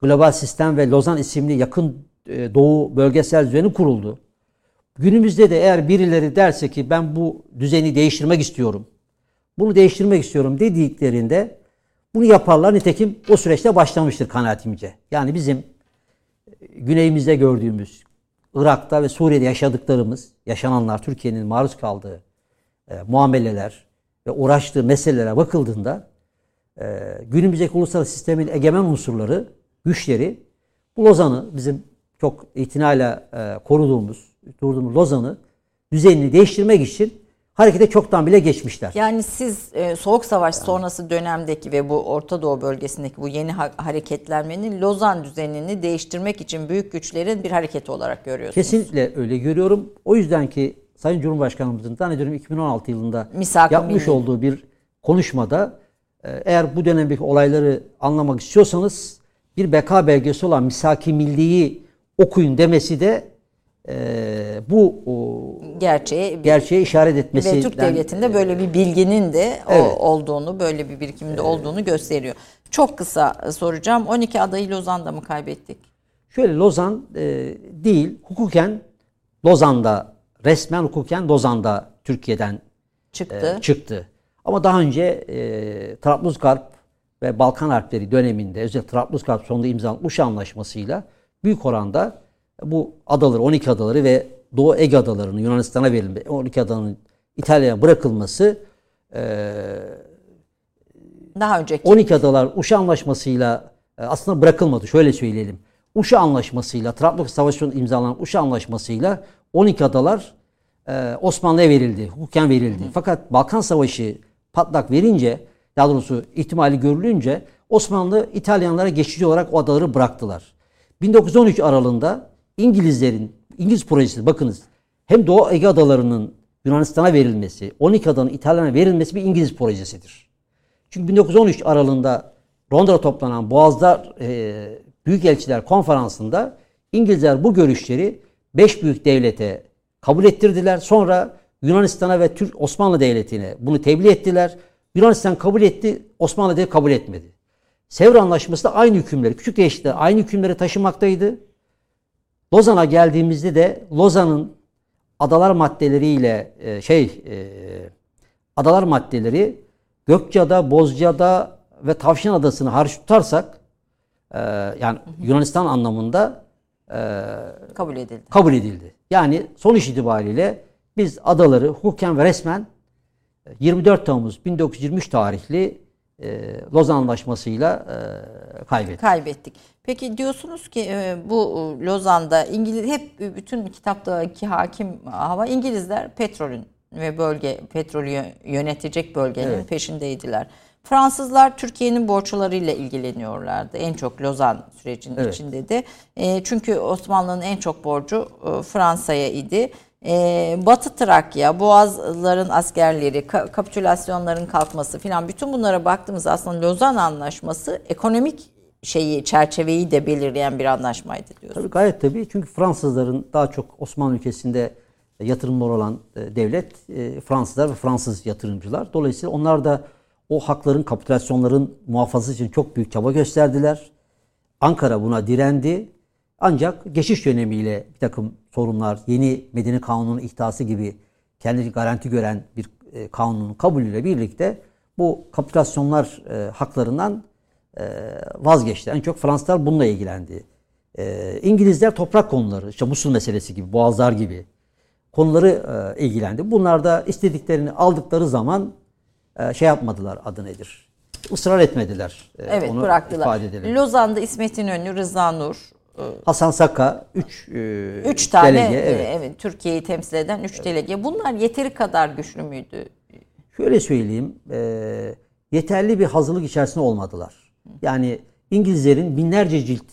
global sistem ve Lozan isimli Yakın Doğu bölgesel düzeni kuruldu. Günümüzde de eğer birileri derse ki ben bu düzeni değiştirmek istiyorum, bunu değiştirmek istiyorum dediklerinde bunu yaparlar. Nitekim o süreçte başlamıştır kanaatimce. Yani bizim güneyimizde gördüğümüz, Irak'ta ve Suriye'de yaşadıklarımız, yaşananlar, Türkiye'nin maruz kaldığı muameleler ve uğraştığı meselelere bakıldığında günümüzdeki uluslararası sistemin egemen unsurları, güçleri, bu Lozan'ı, bizim çok itinayla durduğumuz Lozan'ı düzenini değiştirmek için harekete çoktan bile geçmişler. Yani siz Soğuk Savaş sonrası dönemdeki ve bu Orta Doğu bölgesindeki bu yeni hareketlenmenin Lozan düzenini değiştirmek için büyük güçlerin bir hareketi olarak görüyorsunuz. Kesinlikle öyle görüyorum. O yüzden ki Sayın Cumhurbaşkanımızın zannediyorum 2016 yılında yapmış olduğu bir konuşmada eğer bu dönemdeki olayları anlamak istiyorsanız bir beka belgesi olan Misak-ı Milli'yi okuyun demesi de bu gerçeğe işaret etmesi ve Türk Devleti'nde böyle bir bilginin de olduğunu, böyle bir birikimde olduğunu gösteriyor. Çok kısa soracağım. 12 adayı Lozan'da mı kaybettik? Şöyle Lozan değil, hukuken Lozan'da, resmen hukuken Lozan'da Türkiye'den çıktı. Ama daha önce Trablusgarp ve Balkan Harpleri döneminde özellikle Trablusgarp sonunda imzalanmış anlaşmasıyla büyük oranda bu adaları, 12 adaları ve Doğu Ege adalarının Yunanistan'a verilmesi, 12 adanın İtalya'ya bırakılması daha önceki 12 adalar Uşa Anlaşması'yla aslında bırakılmadı. Şöyle söyleyelim. Uşa Anlaşması'yla, Trablusgarp Savaşı'nın imzalanan Uşa Anlaşması'yla 12 adalar Osmanlı'ya verildi, hukuken verildi. Hı. Fakat Balkan Savaşı patlak verince, daha doğrusu ihtimali görülünce Osmanlı İtalyanlara geçici olarak o adaları bıraktılar. 1913 aralığında İngiliz projesi, bakınız hem Doğu Ege adalarının Yunanistan'a verilmesi, 12 adanın İtalya'ya verilmesi bir İngiliz projesidir. Çünkü 1913 aralığında Londra'da toplanan Boğazlar Büyükelçiler Konferansı'nda İngilizler bu görüşleri 5 büyük devlete kabul ettirdiler. Sonra Yunanistan'a ve Osmanlı Devleti'ne bunu tebliğ ettiler. Yunanistan kabul etti, Osmanlı Devleti kabul etmedi. Sevr Anlaşması da aynı hükümleri, küçük değişiklikler aynı hükümleri taşımaktaydı. Lozan'a geldiğimizde de Lozan'ın adalar maddeleriyle adalar maddeleri Gökçeada, Bozcaada ve Tavşin Adası'nı hariç tutarsak yani Yunanistan anlamında kabul edildi. Yani sonuç itibariyle biz adaları hukuken ve resmen 24 Temmuz 1923 tarihli Lozan Anlaşması'yla kaybettik. Peki diyorsunuz ki bu Lozan'da hep bütün kitaptaki hakim hava İngilizler petrolün ve petrolü yönetecek bölgenin peşindeydiler. Fransızlar Türkiye'nin borçlarıyla ilgileniyorlardı. En çok Lozan sürecinin içindeydi. Çünkü Osmanlı'nın en çok borcu Fransa'ya idi. Batı Trakya, Boğazların askerleri, kapitülasyonların kalkması filan, bütün bunlara baktığımızda aslında Lozan Anlaşması ekonomik çerçeveyi de belirleyen bir anlaşmaydı diyoruz. Tabii, gayet tabii. Çünkü Fransızların daha çok Osmanlı ülkesinde yatırımlar olan devlet Fransızlar ve Fransız yatırımcılar. Dolayısıyla onlar da o hakların, kapitülasyonların muhafazası için çok büyük çaba gösterdiler. Ankara buna direndi. Ancak geçiş dönemiyle bir takım sorunlar, yeni medeni kanunun ihtası gibi kendini garanti gören bir kanunun kabulüyle birlikte bu kapitülasyonlar haklarından vazgeçti. En çok Fransızlar bununla ilgilendi. İngilizler toprak konuları, işte Musul meselesi gibi, Boğazlar gibi konuları ilgilendi. Bunlar da istediklerini aldıkları zaman yapmadılar, adı nedir? Israr etmediler. Evet, onu bıraktılar. Lozan'da İsmet İnönü, Rıza Nur, Hasan Saka, 3 tane delege, Türkiye'yi temsil eden 3 delege. Bunlar yeteri kadar güçlü müydü? Şöyle söyleyeyim, yeterli bir hazırlık içerisinde olmadılar. Yani İngilizlerin binlerce cilt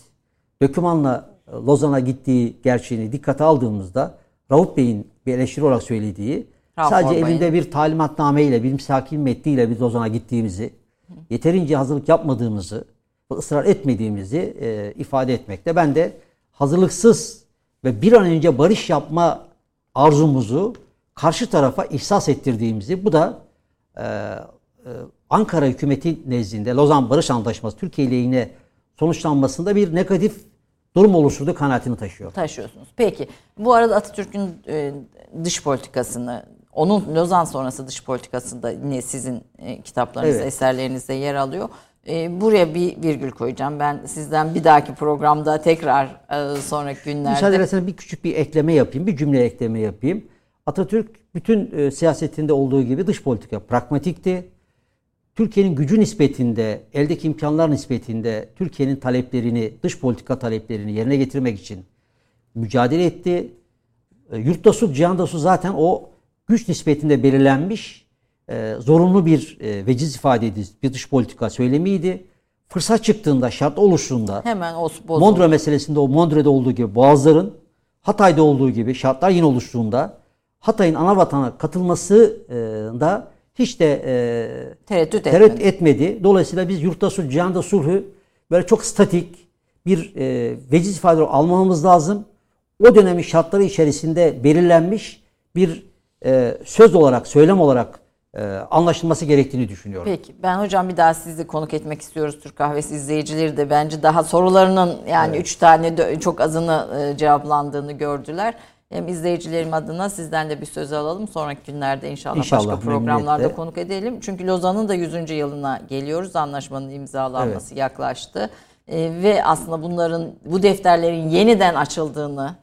dokümanla Lozan'a gittiği gerçeğini dikkate aldığımızda, Rauf Bey'in bir eleştiri olarak söylediği, sadece elinde bir talimatname ile, bir misaki metniyle biz Lozan'a gittiğimizi, yeterince hazırlık yapmadığımızı, ısrar etmediğimizi ifade etmekte. Ben de hazırlıksız ve bir an önce barış yapma arzumuzu karşı tarafa ihsas ettirdiğimizi, bu da Ankara hükümeti nezdinde Lozan Barış Antlaşması Türkiye lehine sonuçlanmasında bir negatif durum oluşturduğu kanaatini taşıyorsunuz. Peki bu arada Atatürk'ün dış politikasını, onun Lozan sonrası dış politikasında yine sizin kitaplarınızda, eserlerinizde yer alıyor. Buraya bir virgül koyacağım. Ben sizden bir dahaki programda tekrar sonraki günlerde... Müsaade ederseniz bir cümle ekleme yapayım. Atatürk bütün siyasetinde olduğu gibi dış politika pragmatikti. Türkiye'nin gücü nispetinde, eldeki imkanlar nispetinde Türkiye'nin taleplerini, dış politika taleplerini yerine getirmek için mücadele etti. Yurtta su, cihanda su zaten o güç nispetinde belirlenmiş zorunlu bir veciz ifade edici bir dış politika söylemiydi. Fırsat çıktığında, şart oluştuğunda hemen Mondra meselesinde, o Mondra'da olduğu gibi Boğazların, Hatay'da olduğu gibi şartlar yine oluştuğunda Hatay'ın anavatana katılması da hiç de tereddüt etmedi. Dolayısıyla biz yurtta sulh, cihanda sulhü böyle çok statik bir veciz ifade almamamız lazım. O dönemin şartları içerisinde belirlenmiş bir söz olarak, söylem olarak anlaşılması gerektiğini düşünüyorum. Peki. Ben hocam bir daha sizi konuk etmek istiyoruz. Türk Kahvesi izleyicileri de bence daha sorularının üç tane çok azını cevaplandığını gördüler. Hem izleyicilerim adına sizden de bir söz alalım. Sonraki günlerde inşallah başka programlarda konuk edelim. Çünkü Lozan'ın da 100. yılına geliyoruz. Anlaşmanın imzalanması yaklaştı. Ve aslında bunların, bu defterlerin yeniden açıldığını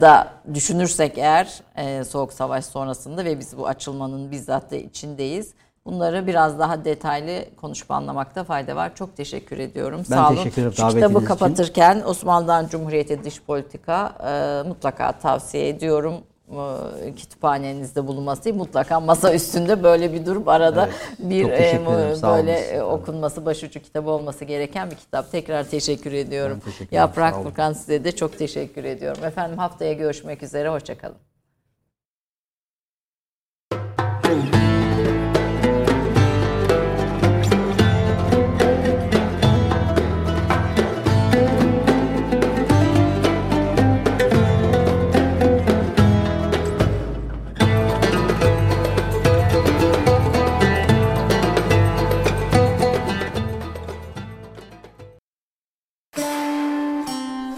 da düşünürsek eğer, Soğuk Savaş sonrasında ve biz bu açılmanın bizzat da içindeyiz. Bunları biraz daha detaylı konuşup anlamakta fayda var. Çok teşekkür ediyorum. Ben sağ olun. Teşekkür ederim. Şu kitabı kapatırken Osmanlı'dan Cumhuriyet'e dış politika mutlaka tavsiye ediyorum. Kütüphanenizde bulunması, mutlaka masa üstünde böyle bir durum arada okunması, başucu kitabı olması gereken bir kitap. Tekrar teşekkür ediyorum. Teşekkür Yaprak Furkan, size de çok teşekkür ediyorum. Efendim, haftaya görüşmek üzere. Hoşça kalın.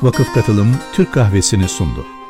Vakıf Katılım Türk Kahvesi'ni sundu.